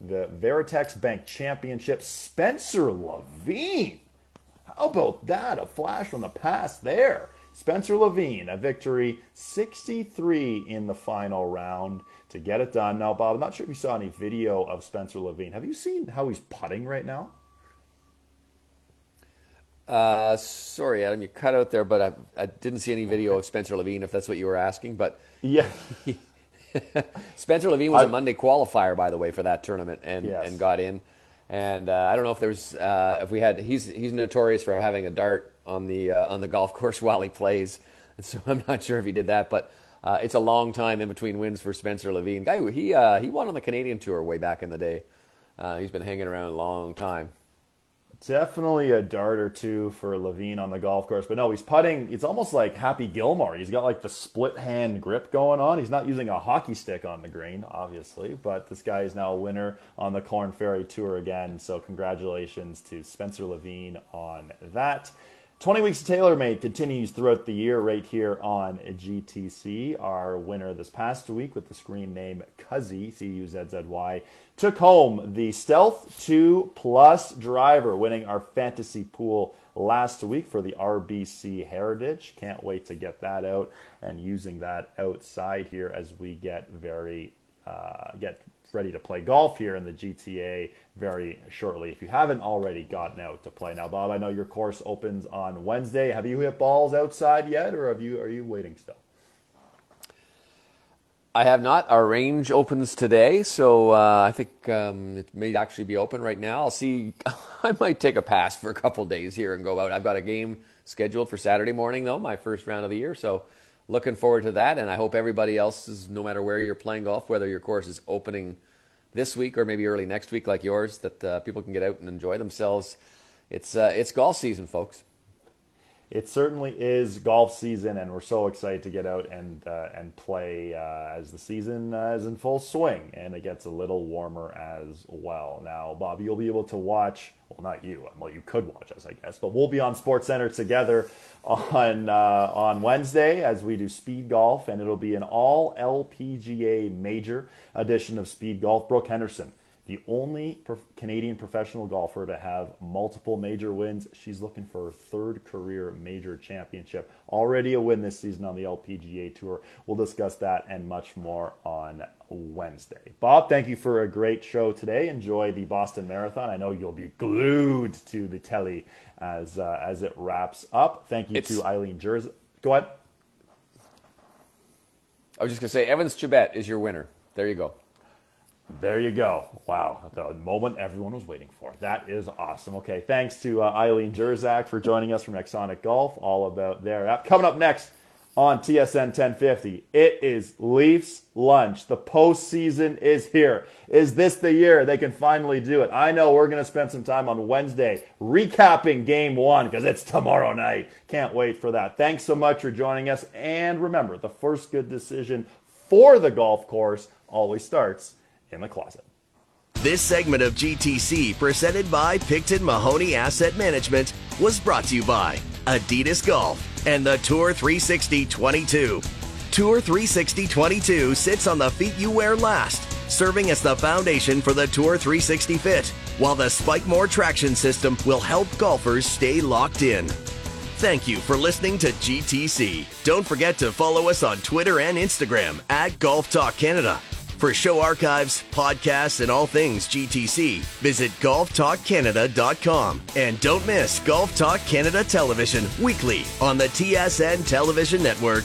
the Veritex Bank Championship, Spencer Levine. How about that? A flash from the past there. Spencer Levine, a victory, 63 in the final round to get it done. Now, Bob, I'm not sure if you saw any video of Spencer Levine. Have you seen how he's putting right now? Sorry, Adam, you cut out there, but I didn't see any video of Spencer Levine, if that's what you were asking. But yeah, Spencer Levine was a Monday qualifier, by the way, for that tournament and got in. And I don't know if there's he's notorious for having a dart on the golf course while he plays, and so I'm not sure if he did that, but it's a long time in between wins for Spencer Levine. Guy, he won on the Canadian Tour way back in the day. He's been hanging around a long time. Definitely a dart or two for Levine on the golf course, but no, he's putting. It's almost like Happy Gilmore. He's got like the split hand grip going on. He's not using a hockey stick on the green, obviously, but this guy is now a winner on the Corn Ferry Tour again. So congratulations to Spencer Levine on that. 20 Weeks of TaylorMade continues throughout the year right here on GTC. Our winner this past week with the screen name Cuzzy, C-U-Z-Z-Y, took home the Stealth 2 Plus driver, winning our fantasy pool last week for the RBC Heritage. Can't wait to get that out and using that outside here as we get get ready to play golf here in the GTA very shortly, if you haven't already gotten out to play. Now, Bob, I know your course opens on Wednesday. Have you hit balls outside yet, or are you waiting still? I have not. Our range opens today, so I think it may actually be open right now. I'll see. I might take a pass for a couple days here and go out. I've got a game scheduled for Saturday morning, though, my first round of the year, so looking forward to that, and I hope everybody else is, no matter where you're playing golf, whether your course is opening this week or maybe early next week like yours, that people can get out and enjoy themselves. It's golf season, folks. it certainly is golf season, and we're so excited to get out and play as the season is in full swing, and it gets a little warmer as well. Now, Bob, you'll be able to watch, well, not you, well, you could watch us, I guess, but we'll be on SportsCenter together on Wednesday as we do Speed Golf, and it'll be an all-LPGA major edition of Speed Golf. Brooke Henderson, the only Canadian professional golfer to have multiple major wins. She's looking for her third career major championship. Already a win this season on the LPGA Tour. We'll discuss that and much more on Wednesday. Bob, thank you for a great show today. Enjoy the Boston Marathon. I know you'll be glued to the telly as it wraps up. Thank you to Eileen Jurczak. Go ahead. I was just going to say, Evans Chebet is your winner. There you go. There you go. Wow. The moment everyone was waiting for. That is awesome. Okay. Thanks to Eileen Jurczak for joining us from Xonic Golf. All about their app. Coming up next on TSN 1050, it is Leafs Lunch. The postseason is here. Is this the year they can finally do it? I know we're going to spend some time on Wednesday recapping Game 1 because it's tomorrow night. Can't wait for that. Thanks so much for joining us. And remember, the first good decision for the golf course always starts in the closet. This segment of GTC, presented by Picton Mahoney Asset Management, was brought to you by Adidas Golf and the Tour 360 22. Tour 360 22 sits on the feet you wear last, serving as the foundation for the Tour 360 fit, while the Spikemore traction system will help golfers stay locked in. Thank you for listening to GTC. Don't forget to follow us on Twitter and Instagram at Golf Talk Canada. For show archives, podcasts, and all things GTC, visit golftalkcanada.com. And don't miss Golf Talk Canada Television weekly on the TSN Television Network.